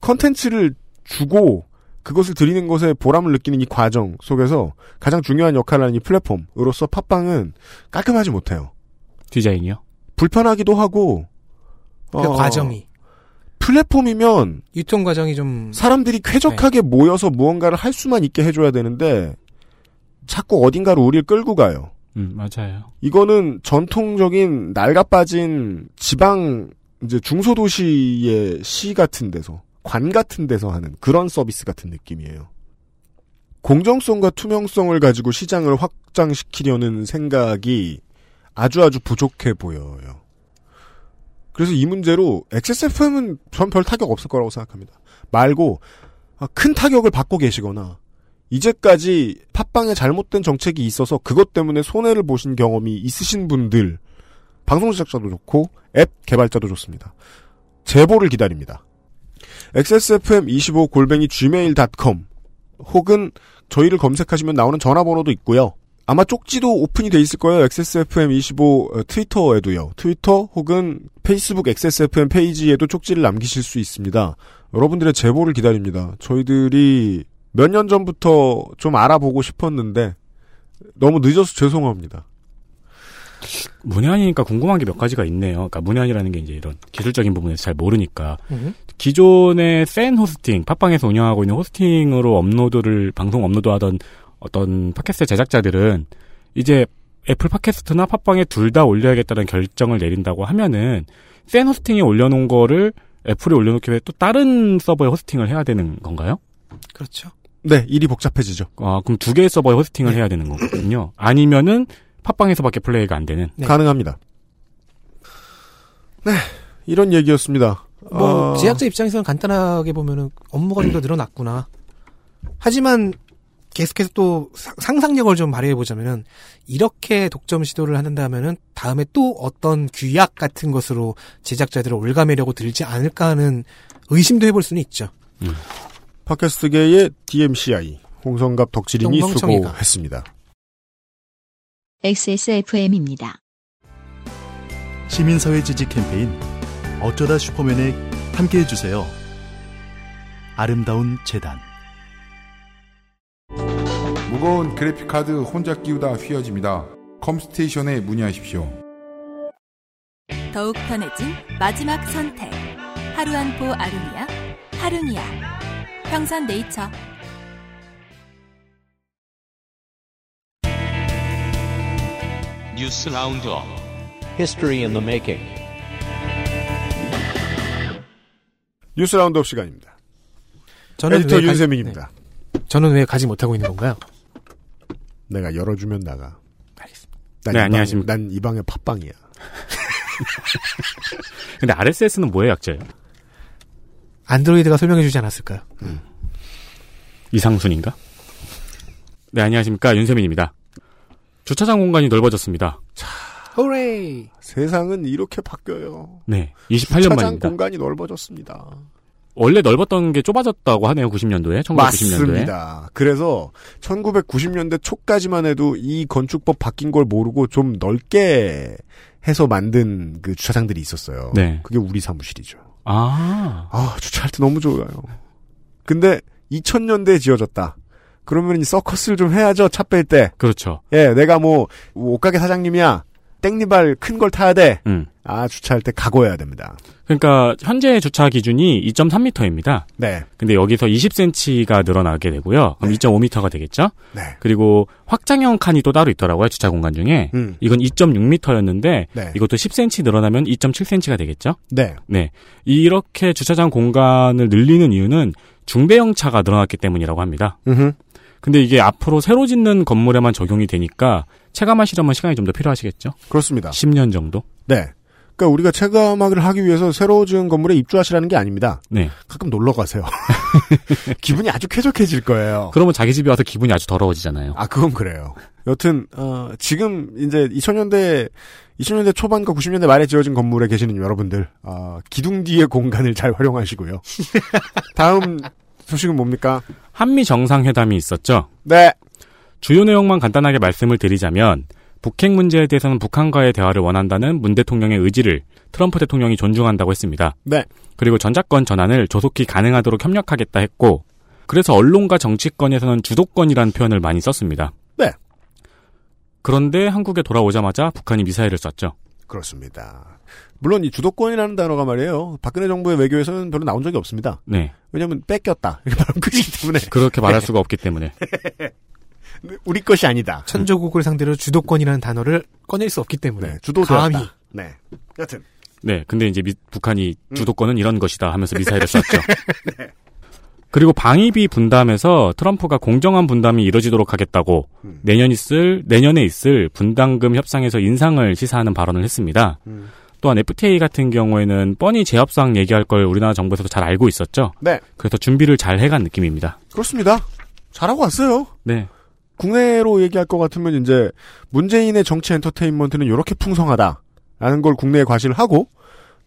컨텐츠를 주고 그것을 드리는 것에 보람을 느끼는 이 과정 속에서 가장 중요한 역할을 하는 이 플랫폼으로서 팟빵은 깔끔하지 못해요. 디자인이요? 불편하기도 하고 그 어, 과정이 플랫폼이면 유통 과정이 좀 사람들이 쾌적하게 네. 모여서 무언가를 할 수만 있게 해줘야 되는데 자꾸 어딘가로 우리를 끌고 가요. 음 맞아요. 이거는 전통적인 낡아빠진 지방 이제 중소도시의 시 같은 데서 관 같은 데서 하는 그런 서비스 같은 느낌이에요. 공정성과 투명성을 가지고 시장을 확장시키려는 생각이 아주 아주 부족해 보여요. 그래서 이 문제로 엑스에스에프엠은 전 별 타격 없을 거라고 생각합니다. 말고 큰 타격을 받고 계시거나 이제까지 팟빵에 잘못된 정책이 있어서 그것 때문에 손해를 보신 경험이 있으신 분들 방송 제작자도 좋고 앱 개발자도 좋습니다. 제보를 기다립니다. 엑스에스에프엠 이십오 골뱅이 지메일 닷컴 혹은 저희를 검색하시면 나오는 전화번호도 있고요. 아마 쪽지도 오픈이 돼 있을 거예요. 엑스에스에프엠 이십오 트위터에도요. 트위터 혹은 페이스북 엑스에스에프엠 페이지에도 쪽지를 남기실 수 있습니다. 여러분들의 제보를 기다립니다. 저희들이 몇 년 전부터 좀 알아보고 싶었는데 너무 늦어서 죄송합니다. 문외한이니까 궁금한 게 몇 가지가 있네요. 그러니까 문외한이라는 게 이제 이런 기술적인 부분에서 잘 모르니까 으흠. 기존의 센 호스팅, 팟빵에서 운영하고 있는 호스팅으로 업로드를 방송 업로드하던 어떤 팟캐스트 제작자들은 이제 애플 팟캐스트나 팟빵에 둘 다 올려야겠다는 결정을 내린다고 하면은 센 호스팅에 올려놓은 거를 애플에 올려놓기 위해 또 다른 서버에 호스팅을 해야 되는 건가요? 그렇죠. 네, 일이 복잡해지죠. 아, 그럼 두 개의 서버에 호스팅을 네. 해야 되는 거거든요. 아니면은 팟빵에서밖에 플레이가 안 되는. 네. 가능합니다. 네, 이런 얘기였습니다. 뭐 어... 제작자 입장에서는 간단하게 보면은 업무가 좀 더 늘어났구나. 하지만 계속해서 또 상상력을 좀 발휘해 보자면은 이렇게 독점 시도를 한다면은 다음에 또 어떤 규약 같은 것으로 제작자들을 올가매려고 들지 않을까 하는 의심도 해볼 수는 있죠. 음. 팟캐스트계의 디엠씨아이 홍성갑 덕질인이 영광청이가. 수고했습니다. 엑스에스에프엠입니다. 시민사회 지지 캠페인 어쩌다 슈퍼맨에 함께해 주세요. 아름다운 재단. 무거운 그래픽카드 혼자 끼우다 휘어집니다. 컴스테이션에 문의하십시오. 더욱 편해진 마지막 선택. 하루한포 아루니아 하루니아 평산 네이처. 뉴스 라운드업. History in the making. 뉴스 라운드업 시간입니다. 저는 에디터 윤세민입니다. 네. 저는 왜 가지 못하고 있는 건가요? 내가 열어주면 나가. 알겠습니다. 난 네, 안녕하십니까. 난 이 방의 팟빵이야. 근데 알에스에스는 뭐의 약자예요? 안드로이드가 설명해주지 않았을까요? 음. 이상순인가? 네, 안녕하십니까. 윤세민입니다. 주차장 공간이 넓어졌습니다. 자, 호레이! 세상은 이렇게 바뀌어요. 네, 이십팔 년 주차장 만입니다. 주차장 공간이 넓어졌습니다. 원래 넓었던 게 좁아졌다고 하네요. 구십 년도에. 천구백구십 년도에. 맞습니다. 그래서 천구백구십 년대 초까지만 해도 이 건축법 바뀐 걸 모르고 좀 넓게 해서 만든 그 주차장들이 있었어요. 네. 그게 우리 사무실이죠. 아. 아, 주차할 때 너무 좋아요. 근데 이천 년대에 지어졌다. 그러면 서커스를 좀 해야죠. 차 뺄 때. 그렇죠. 예, 내가 뭐 옷가게 사장님이야. 땡리발 큰 걸 타야 돼. 음. 아, 주차할 때 각오해야 됩니다. 그러니까 현재 주차 기준이 이 점 삼 미터입니다. 네. 근데 여기서 이십 센티미터가 늘어나게 되고요. 그럼 네. 이 점 오 미터가 되겠죠? 네. 그리고 확장형 칸이 또 따로 있더라고요. 주차 공간 중에. 음. 이건 이 점 육 미터였는데 네. 이것도 십 센티미터 늘어나면 이 점 칠 센티미터가 되겠죠? 네. 네. 이렇게 주차장 공간을 늘리는 이유는 중대형 차가 늘어났기 때문이라고 합니다. 음흠. 근데 이게 앞으로 새로 짓는 건물에만 적용이 되니까 체감하시려면 시간이 좀 더 필요하시겠죠? 그렇습니다. 십 년 정도? 네. 그러니까 우리가 체감하기를 하기 위해서 새로 지은 건물에 입주하시라는 게 아닙니다. 네. 가끔 놀러 가세요. 기분이 아주 쾌적해질 거예요. 그러면 자기 집에 와서 기분이 아주 더러워지잖아요. 아, 그건 그래요. 여튼 어, 지금 이제 이천 년대 초반과 구십 년대 말에 지어진 건물에 계시는 여러분들 어, 기둥 뒤의 공간을 잘 활용하시고요. 다음 소식은 뭡니까? 한미 정상회담이 있었죠. 네. 주요 내용만 간단하게 말씀을 드리자면 북핵 문제에 대해서는 북한과의 대화를 원한다는 문 대통령의 의지를 트럼프 대통령이 존중한다고 했습니다. 네. 그리고 전작권 전환을 조속히 가능하도록 협력하겠다 했고, 그래서 언론과 정치권에서는 주도권이라는 표현을 많이 썼습니다. 네. 그런데 한국에 돌아오자마자 북한이 미사일을 쐈죠. 그렇습니다. 물론 이 주도권이라는 단어가 말이에요. 박근혜 정부의 외교에서는 별로 나온 적이 없습니다. 네. 왜냐하면 뺏겼다. 이렇게 말하면 끝이기 때문에. 그렇게 말할 수가 없기 때문에. 우리 것이 아니다. 천조국을 상대로 주도권이라는 단어를 꺼낼 수 없기 때문에. 네, 주도되었다. 감히. 네. 여튼. 네. 근데 이제 미, 북한이 음. 주도권은 이런 것이다 하면서 미사일을 쐈죠. 네. 그리고 방위비 분담에서 트럼프가 공정한 분담이 이루어지도록 하겠다고 음. 내년 있을 내년에 있을 분담금 협상에서 인상을 시사하는 발언을 했습니다. 음. 또한 에프티에이 같은 경우에는 뻔히 재협상 얘기할 걸 우리나라 정부에서도 잘 알고 있었죠. 네. 그래서 준비를 잘 해간 느낌입니다. 그렇습니다. 잘하고 왔어요. 네. 국내로 얘기할 것 같으면 이제 문재인의 정치 엔터테인먼트는 이렇게 풍성하다라는 걸 국내에 과시를 하고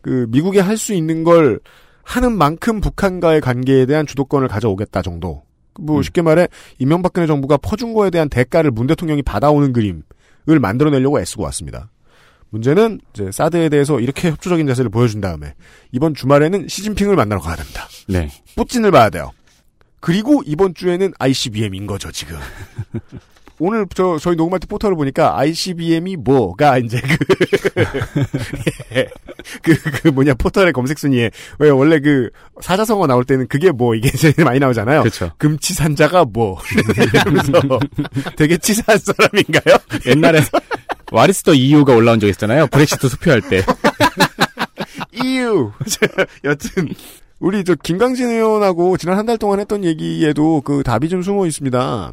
그 미국에 할 수 있는 걸 하는 만큼 북한과의 관계에 대한 주도권을 가져오겠다 정도. 뭐 음. 쉽게 말해 이명박근혜 정부가 퍼준 거에 대한 대가를 문 대통령이 받아오는 그림을 만들어내려고 애쓰고 왔습니다. 문제는 이제 사드에 대해서 이렇게 협조적인 자세를 보여준 다음에 이번 주말에는 시진핑을 만나러 가야 됩니다. 네. 뿌찐을 봐야 돼요. 그리고 이번 주에는 아이씨비엠인 거죠, 지금. 오늘 저, 저희 녹음할 때 포털을 보니까 아이씨비엠이 뭐가 이제 그, 예, 그, 그 뭐냐, 포털의 검색순위에, 왜 원래 그 사자성어 나올 때는 그게 뭐, 이게 제일 많이 나오잖아요. 그쵸. 금치산자가 뭐, 이러면서 되게 치사한 사람인가요? 옛날에 와리스터 이유가 올라온 적이 있었잖아요. 브렉시트 투표할 때. 이유! 여튼. 우리 저 김강진 의원하고 지난 한 달 동안 했던 얘기에도 그 답이 좀 숨어 있습니다.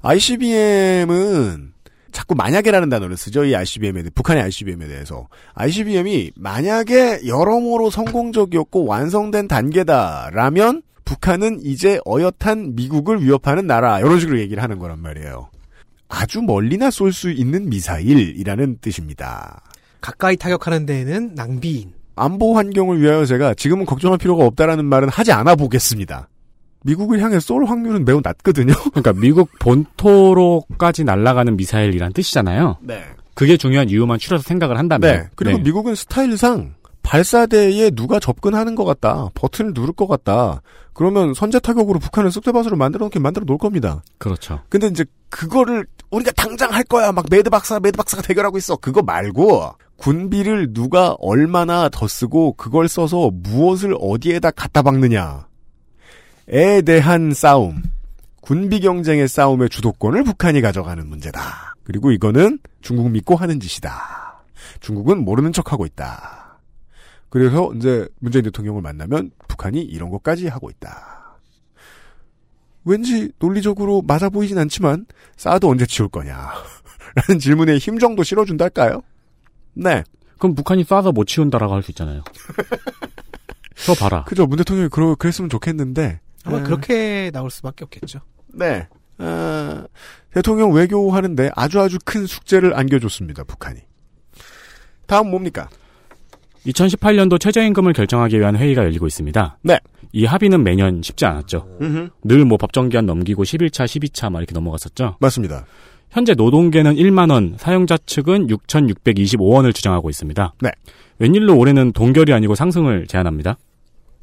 아이씨비엠은 자꾸 만약에라는 단어를 쓰죠. 이 아이씨비엠에 대해, 북한의 아이씨비엠에 대해서. 아이씨비엠이 만약에 여러모로 성공적이었고 완성된 단계다라면 북한은 이제 어엿한 미국을 위협하는 나라. 이런 식으로 얘기를 하는 거란 말이에요. 아주 멀리나 쏠 수 있는 미사일이라는 뜻입니다. 가까이 타격하는 데에는 낭비인. 안보 환경을 위하여 제가 지금은 걱정할 필요가 없다라는 말은 하지 않아 보겠습니다. 미국을 향해 쏠 확률은 매우 낮거든요. 그러니까 미국 본토로까지 날아가는 미사일이란 뜻이잖아요. 네. 그게 중요한 이유만 추려서 생각을 한다면. 네. 그리고 네. 미국은 스타일상 발사대에 누가 접근하는 것 같다. 버튼을 누를 것 같다. 그러면 선제 타격으로 북한을 쑥대밭으로 만들어 놓긴 만들어 놓을 겁니다. 그렇죠. 근데 이제 그거를 우리가 당장 할 거야. 막 매드 박사, 매드 박사가 대결하고 있어. 그거 말고 군비를 누가 얼마나 더 쓰고 그걸 써서 무엇을 어디에다 갖다 박느냐에 대한 싸움. 군비 경쟁의 싸움의 주도권을 북한이 가져가는 문제다. 그리고 이거는 중국 믿고 하는 짓이다. 중국은 모르는 척하고 있다. 그래서 이제 문재인 대통령을 만나면 북한이 이런 것까지 하고 있다. 왠지 논리적으로 맞아 보이진 않지만 싸도 언제 치울 거냐라는 질문에 힘 정도 실어준달까요? 네. 그럼 북한이 쏴서 못 치운다라고 할 수 있잖아요. 저 봐라. 그죠. 문 대통령이 그러, 그랬으면 좋겠는데. 아마 에... 그렇게 나올 수밖에 없겠죠. 네. 어... 대통령 외교하는데 아주 아주 큰 숙제를 안겨줬습니다. 북한이. 다음 뭡니까? 이천십팔 년도 최저임금을 결정하기 위한 회의가 열리고 있습니다. 네. 이 합의는 매년 쉽지 않았죠. 늘 뭐 법정기한 넘기고 십일 차, 십이 차 막 이렇게 넘어갔었죠. 맞습니다. 현재 노동계는 만 원, 사용자 측은 육천육백이십오 원을 주장하고 있습니다. 네. 웬일로 올해는 동결이 아니고 상승을 제안합니다.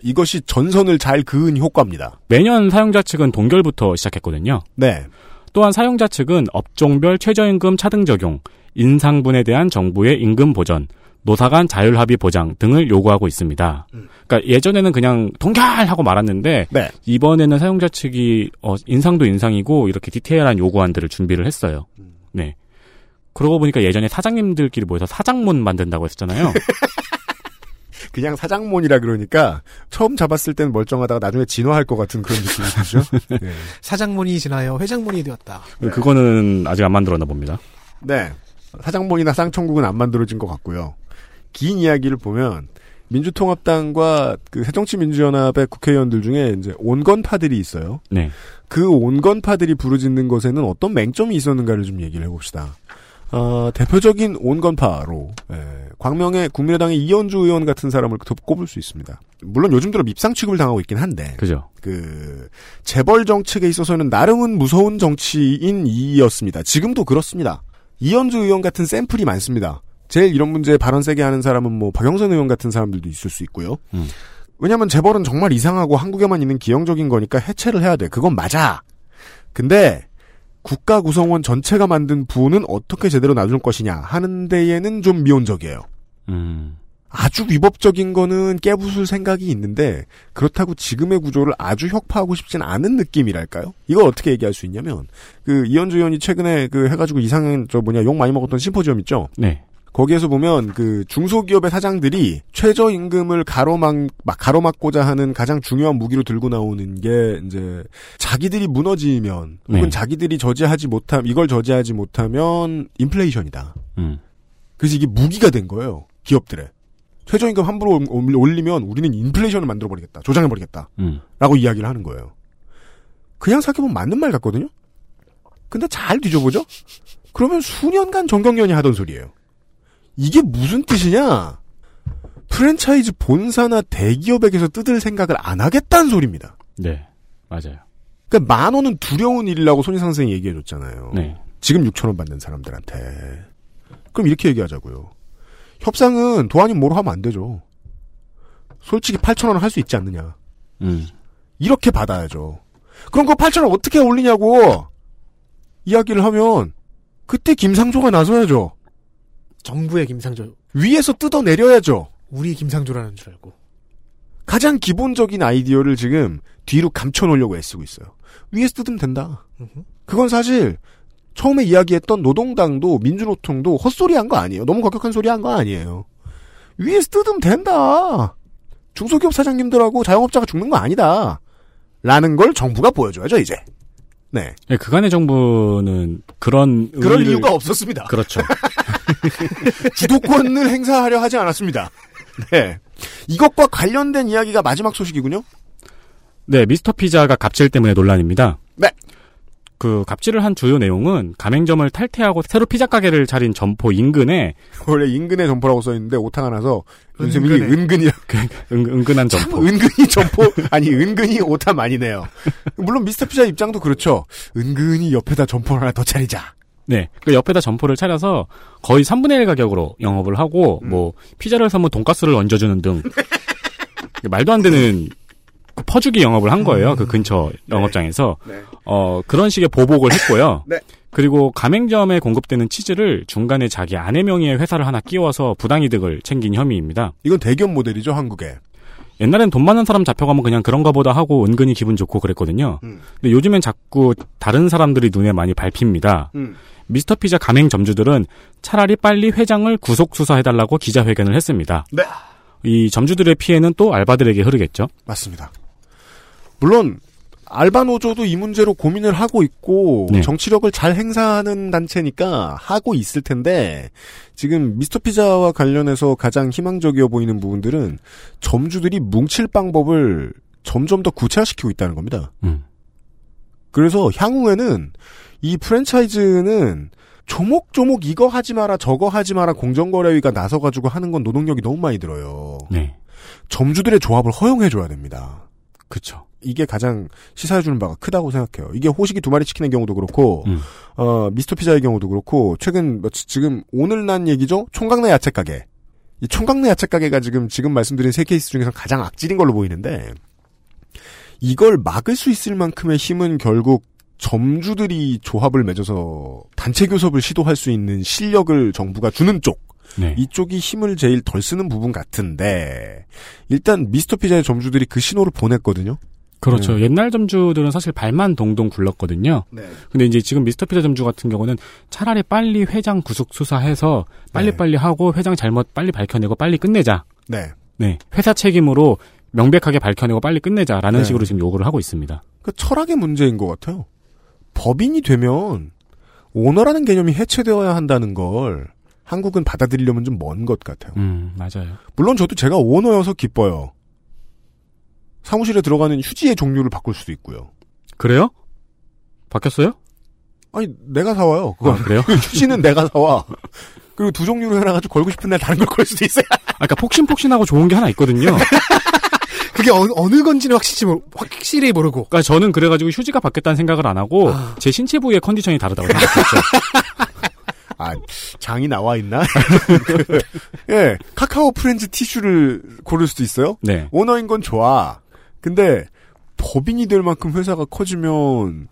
이것이 전선을 잘 그은 효과입니다. 매년 사용자 측은 동결부터 시작했거든요. 네. 또한 사용자 측은 업종별 최저임금 차등 적용, 인상분에 대한 정부의 임금 보전, 노사간 자율합의 보장 등을 요구하고 있습니다. 음. 그러니까 예전에는 그냥 동결하고 말았는데 네. 이번에는 사용자 측이 어, 인상도 인상이고 이렇게 디테일한 요구안들을 준비를 했어요. 음. 네. 그러고 보니까 예전에 사장님들끼리 모여서 사장문 만든다고 했었잖아요. 그냥 사장몬이라 그러니까 처음 잡았을 때는 멀쩡하다가 나중에 진화할 것 같은 그런 느낌이 들죠. 네. 사장몬이 진화하여 회장몬이 되었다. 네. 그거는 아직 안 만들었나 봅니다. 네. 사장몬이나 쌍천국은 안 만들어진 것 같고요. 긴 이야기를 보면 민주통합당과 그 새정치민주연합의 국회의원들 중에 이제 온건파들이 있어요. 네. 그 온건파들이 부르짖는 것에는 어떤 맹점이 있었는가를 좀 얘기를 해봅시다. 어, 대표적인 온건파로 예, 광명의 국민의당의 이현주 의원 같은 사람을 꼽을 수 있습니다. 물론 요즘 들어 밉상 취급을 당하고 있긴 한데 그죠. 그 재벌 정책에 있어서는 나름은 무서운 정치인이었습니다. 지금도 그렇습니다. 이현주 의원 같은 샘플이 많습니다. 제일 이런 문제에 발언 세게 하는 사람은 뭐 박영선 의원 같은 사람들도 있을 수 있고요. 음. 왜냐하면 재벌은 정말 이상하고 한국에만 있는 기형적인 거니까 해체를 해야 돼. 그건 맞아. 근데 국가 구성원 전체가 만든 부는 어떻게 제대로 놔둘 것이냐 하는 데에는 좀 미온적이에요. 음. 아주 위법적인 거는 깨부술 생각이 있는데 그렇다고 지금의 구조를 아주 혁파하고 싶진 않은 느낌이랄까요? 이걸 어떻게 얘기할 수 있냐면 그 이현주 의원이 최근에 그 해가지고 이상한 저 뭐냐 욕 많이 먹었던 심포지엄 있죠? 네. 거기에서 보면 그 중소기업의 사장들이 최저임금을 가로막 가로막고자 하는 가장 중요한 무기로 들고 나오는 게 이제 자기들이 무너지면 혹은 네. 자기들이 저지하지 못함 이걸 저지하지 못하면 인플레이션이다. 음. 그래서 이게 무기가 된 거예요. 기업들의 최저임금 함부로 올리면 우리는 인플레이션을 만들어 버리겠다, 조장해 버리겠다, 음. 라고 이야기를 하는 거예요. 그냥 생각해보면 맞는 말 같거든요. 근데 잘 뒤져보죠. 그러면 수년간 정경련이 하던 소리예요. 이게 무슨 뜻이냐? 프랜차이즈 본사나 대기업에게서 뜯을 생각을 안 하겠다는 소리입니다. 네, 맞아요. 그러니까 만 원은 두려운 일이라고 손희상 선생이 얘기해줬잖아요. 네. 지금 육천 원 받는 사람들한테. 그럼 이렇게 얘기하자고요. 협상은 도안이 뭐로 하면 안 되죠. 솔직히 팔천 원을 할 수 있지 않느냐. 음. 이렇게 받아야죠. 그럼 그 팔천 원 어떻게 올리냐고 이야기를 하면 그때 김상조가 나서야죠. 정부의 김상조. 위에서 뜯어내려야죠. 우리 김상조라는 줄 알고. 가장 기본적인 아이디어를 지금 뒤로 감춰놓으려고 애쓰고 있어요. 위에서 뜯으면 된다. 으흠. 그건 사실 처음에 이야기했던 노동당도 민주노총도 헛소리한 거 아니에요. 너무 과격한 소리한 거 아니에요. 위에서 뜯으면 된다. 중소기업 사장님들하고 자영업자가 죽는 거 아니다. 라는 걸 정부가 보여줘야죠, 이제. 네. 네, 그간의 정부는 그런 의미를... 그럴 이유가 없었습니다. 그렇죠. 주도권을 행사하려 하지 않았습니다. 네. 이것과 관련된 이야기가 마지막 소식이군요. 네, 미스터 피자가 갑질 때문에 논란입니다. 네. 그 갑질을 한 주요 내용은 가맹점을 탈퇴하고 새로 피자 가게를 차린 점포 인근에 원래 인근의 점포라고 써 있는데 오타가 나서 윤세민이 은근이라 은, 은근한 점포 참 은근히 점포 아니 은근히 오타 많이 내요. 물론 미스터 피자 입장도 그렇죠. 은근히 옆에다 점포를 하나 더 차리자. 네, 그 옆에다 점포를 차려서 거의 삼분의 일 가격으로 영업을 하고 음. 뭐 피자를 사면 돈가스를 얹어주는 등 말도 안 되는. 퍼주기 영업을 한 거예요. 음. 그 근처 영업장에서. 네. 네. 어, 그런 식의 보복을 했고요. 네. 그리고 가맹점에 공급되는 치즈를 중간에 자기 아내 명의의 회사를 하나 끼워서 부당이득을 챙긴 혐의입니다. 이건 대기업 모델이죠, 한국에. 옛날엔 돈 많은 사람 잡혀가면 그냥 그런가 보다 하고 은근히 기분 좋고 그랬거든요. 음. 근데 요즘엔 자꾸 다른 사람들이 눈에 많이 밟힙니다. 음. 미스터 피자 가맹점주들은 차라리 빨리 회장을 구속 수사해달라고 기자회견을 했습니다. 네. 이 점주들의 피해는 또 알바들에게 흐르겠죠. 맞습니다. 물론 알바 노조도 이 문제로 고민을 하고 있고 네. 정치력을 잘 행사하는 단체니까 하고 있을 텐데 지금 미스터 피자와 관련해서 가장 희망적이어 보이는 부분들은 점주들이 뭉칠 방법을 점점 더 구체화시키고 있다는 겁니다. 음. 그래서 향후에는 이 프랜차이즈는 조목조목 이거 하지 마라 저거 하지 마라 공정거래위가 나서가지고 하는 건 노동력이 너무 많이 들어요. 네. 점주들의 조합을 허용해줘야 됩니다. 그렇죠. 이게 가장 시사해주는 바가 크다고 생각해요. 이게 호식이 두 마리 치킨의 경우도 그렇고 음. 어, 미스터 피자의 경우도 그렇고 최근 지금 오늘 난 얘기죠. 총각내 야채 가게. 이 총각내 야채 가게가 지금 지금 말씀드린 세 케이스 중에서 가장 악질인 걸로 보이는데 이걸 막을 수 있을 만큼의 힘은 결국 점주들이 조합을 맺어서 단체 교섭을 시도할 수 있는 실력을 정부가 주는 쪽. 네. 이쪽이 힘을 제일 덜 쓰는 부분 같은데 일단 미스터 피자의 점주들이 그 신호를 보냈거든요. 그렇죠. 네. 옛날 점주들은 사실 발만 동동 굴렀거든요. 네. 근데 이제 지금 미스터 피자 점주 같은 경우는 차라리 빨리 회장 구속 수사해서 빨리빨리 네. 하고 회장 잘못 빨리 밝혀내고 빨리 끝내자. 네. 네. 회사 책임으로 명백하게 밝혀내고 빨리 끝내자라는 네. 식으로 지금 요구를 하고 있습니다. 그 철학의 문제인 것 같아요. 법인이 되면 오너라는 개념이 해체되어야 한다는 걸 한국은 받아들이려면 좀 먼 것 같아요. 음, 맞아요. 물론 저도 제가 오너여서 기뻐요. 사무실에 들어가는 휴지의 종류를 바꿀 수도 있고요. 그래요? 바뀌었어요? 아니, 내가 사와요. 그거. 아, 그래요? 휴지는 내가 사와. 그리고 두 종류로 해놔가지고 걸고 싶은 날 다른 걸 걸 수도 있어요. 아까 폭신폭신하고 좋은 게 하나 있거든요. 그게 어, 어느 건지는 확실히, 확실히 모르고. 그러니까 저는 그래가지고 휴지가 바뀌었다는 생각을 안 하고 아... 제 신체 부위의 컨디션이 다르다고 생각했죠. 아, 장이 나와 있나? 예, 카카오 프렌즈 티슈를 고를 수도 있어요. 네. 오너인 건 좋아. 근데 법인이 될 만큼 회사가 커지면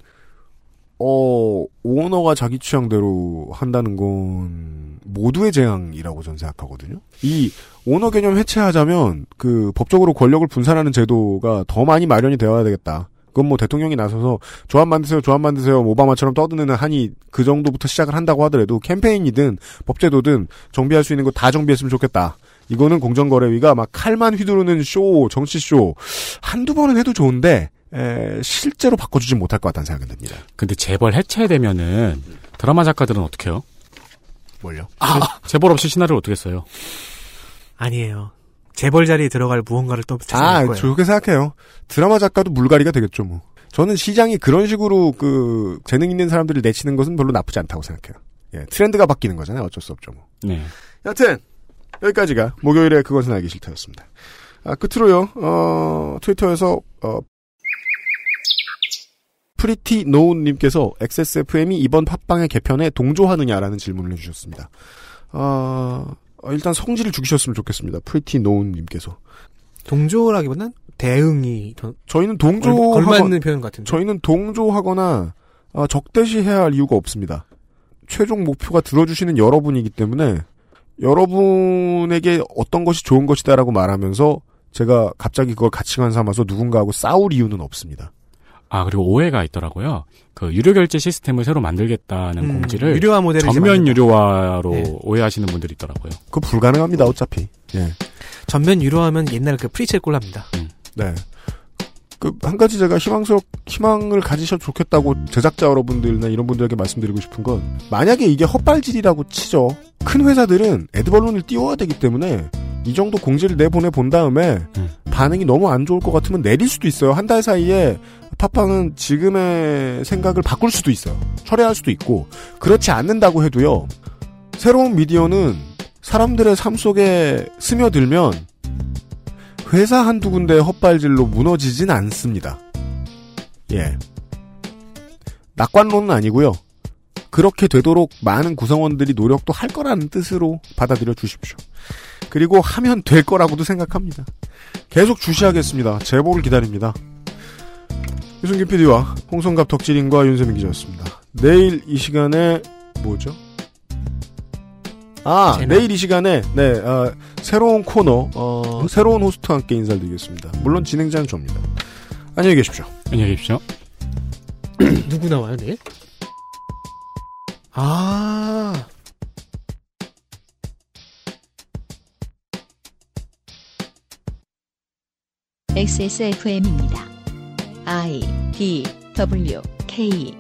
어 오너가 자기 취향대로 한다는 건 모두의 재앙이라고 저는 생각하거든요. 이 오너 개념 해체하자면 그 법적으로 권력을 분산하는 제도가 더 많이 마련이 되어야 되겠다. 그건 뭐 대통령이 나서서 조합 만드세요, 조합 만드세요, 오바마처럼 떠드는 한이 그 정도부터 시작을 한다고 하더라도 캠페인이든 법제도든 정비할 수 있는 거 다 정비했으면 좋겠다. 이거는 공정거래위가 막 칼만 휘두르는 쇼, 정치쇼 한두 번은 해도 좋은데 에, 실제로 바꿔주진 못할 것 같다는 생각이 듭니다. 근데 재벌 해체되면은 드라마 작가들은 어떻게 해요? 뭘요? 아! 재벌 없이 시나리오를 어떻게 써요? 아니에요. 재벌 자리에 들어갈 무언가를 또 찾아낼 아, 거예요. 아, 좋게 생각해요. 드라마 작가도 물갈이가 되겠죠, 뭐. 저는 시장이 그런 식으로 그 재능 있는 사람들을 내치는 것은 별로 나쁘지 않다고 생각해요. 예, 트렌드가 바뀌는 거잖아요. 어쩔 수 없죠, 뭐. 네. 여튼 여기까지가 목요일에 그것은 알기 싫다였습니다. 아, 끝으로요. 어, 트위터에서 어, 프리티 노운님께서 엑스에스에프엠이 이번 팟빵의 개편에 동조하느냐라는 질문을 해주셨습니다. 아. 어... 일단 성질을 죽이셨으면 좋겠습니다. 프리티 노운님께서 동조라기보다는 대응이 더 저희는 동조 걸맞는 표현 같은데 저희는 동조하거나 아, 적대시해야 할 이유가 없습니다. 최종 목표가 들어주시는 여러분이기 때문에 여러분에게 어떤 것이 좋은 것이다라고 말하면서 제가 갑자기 그걸 가치관 삼아서 누군가하고 싸울 이유는 없습니다. 아, 그리고 오해가 있더라고요. 그 유료 결제 시스템을 새로 만들겠다는 음, 공지를 유료화 모델을 전면 유료화로 네. 오해하시는 분들이 있더라고요. 그거 불가능합니다. 어차피. 예. 전면 유료화면 옛날 그 프리첼 꼴랍니다. 음. 네. 그 한 가지 제가 희망스럽 희망을 가지셔도 좋겠다고 제작자 여러분들이나 이런 분들에게 말씀드리고 싶은 건 만약에 이게 헛발질이라고 치죠. 큰 회사들은 애드벌론을 띄워야 되기 때문에 이 정도 공지를 내보내 본 다음에 음. 반응이 너무 안 좋을 것 같으면 내릴 수도 있어요. 한 달 사이에 팟빵은 지금의 생각을 바꿀 수도 있어요. 철회할 수도 있고 그렇지 않는다고 해도요. 새로운 미디어는 사람들의 삶 속에 스며들면 회사 한두 군데의 헛발질로 무너지진 않습니다. 예, 낙관론은 아니고요. 그렇게 되도록 많은 구성원들이 노력도 할 거라는 뜻으로 받아들여 주십시오. 그리고 하면 될 거라고도 생각합니다. 계속 주시하겠습니다. 제보를 기다립니다. 유승균 피디와 홍성갑 덕질인과 윤세민 기자였습니다. 내일 이 시간에 뭐죠? 아 제나? 내일 이 시간에 네 어, 새로운 코너 어, 새로운 호스트와 함께 인사드리겠습니다. 물론 진행자는 저입니다. 안녕히 계십시오. 안녕히 계십시오. 누구 나와요 내일? 아 엑스에스에프엠입니다. I, D, W, K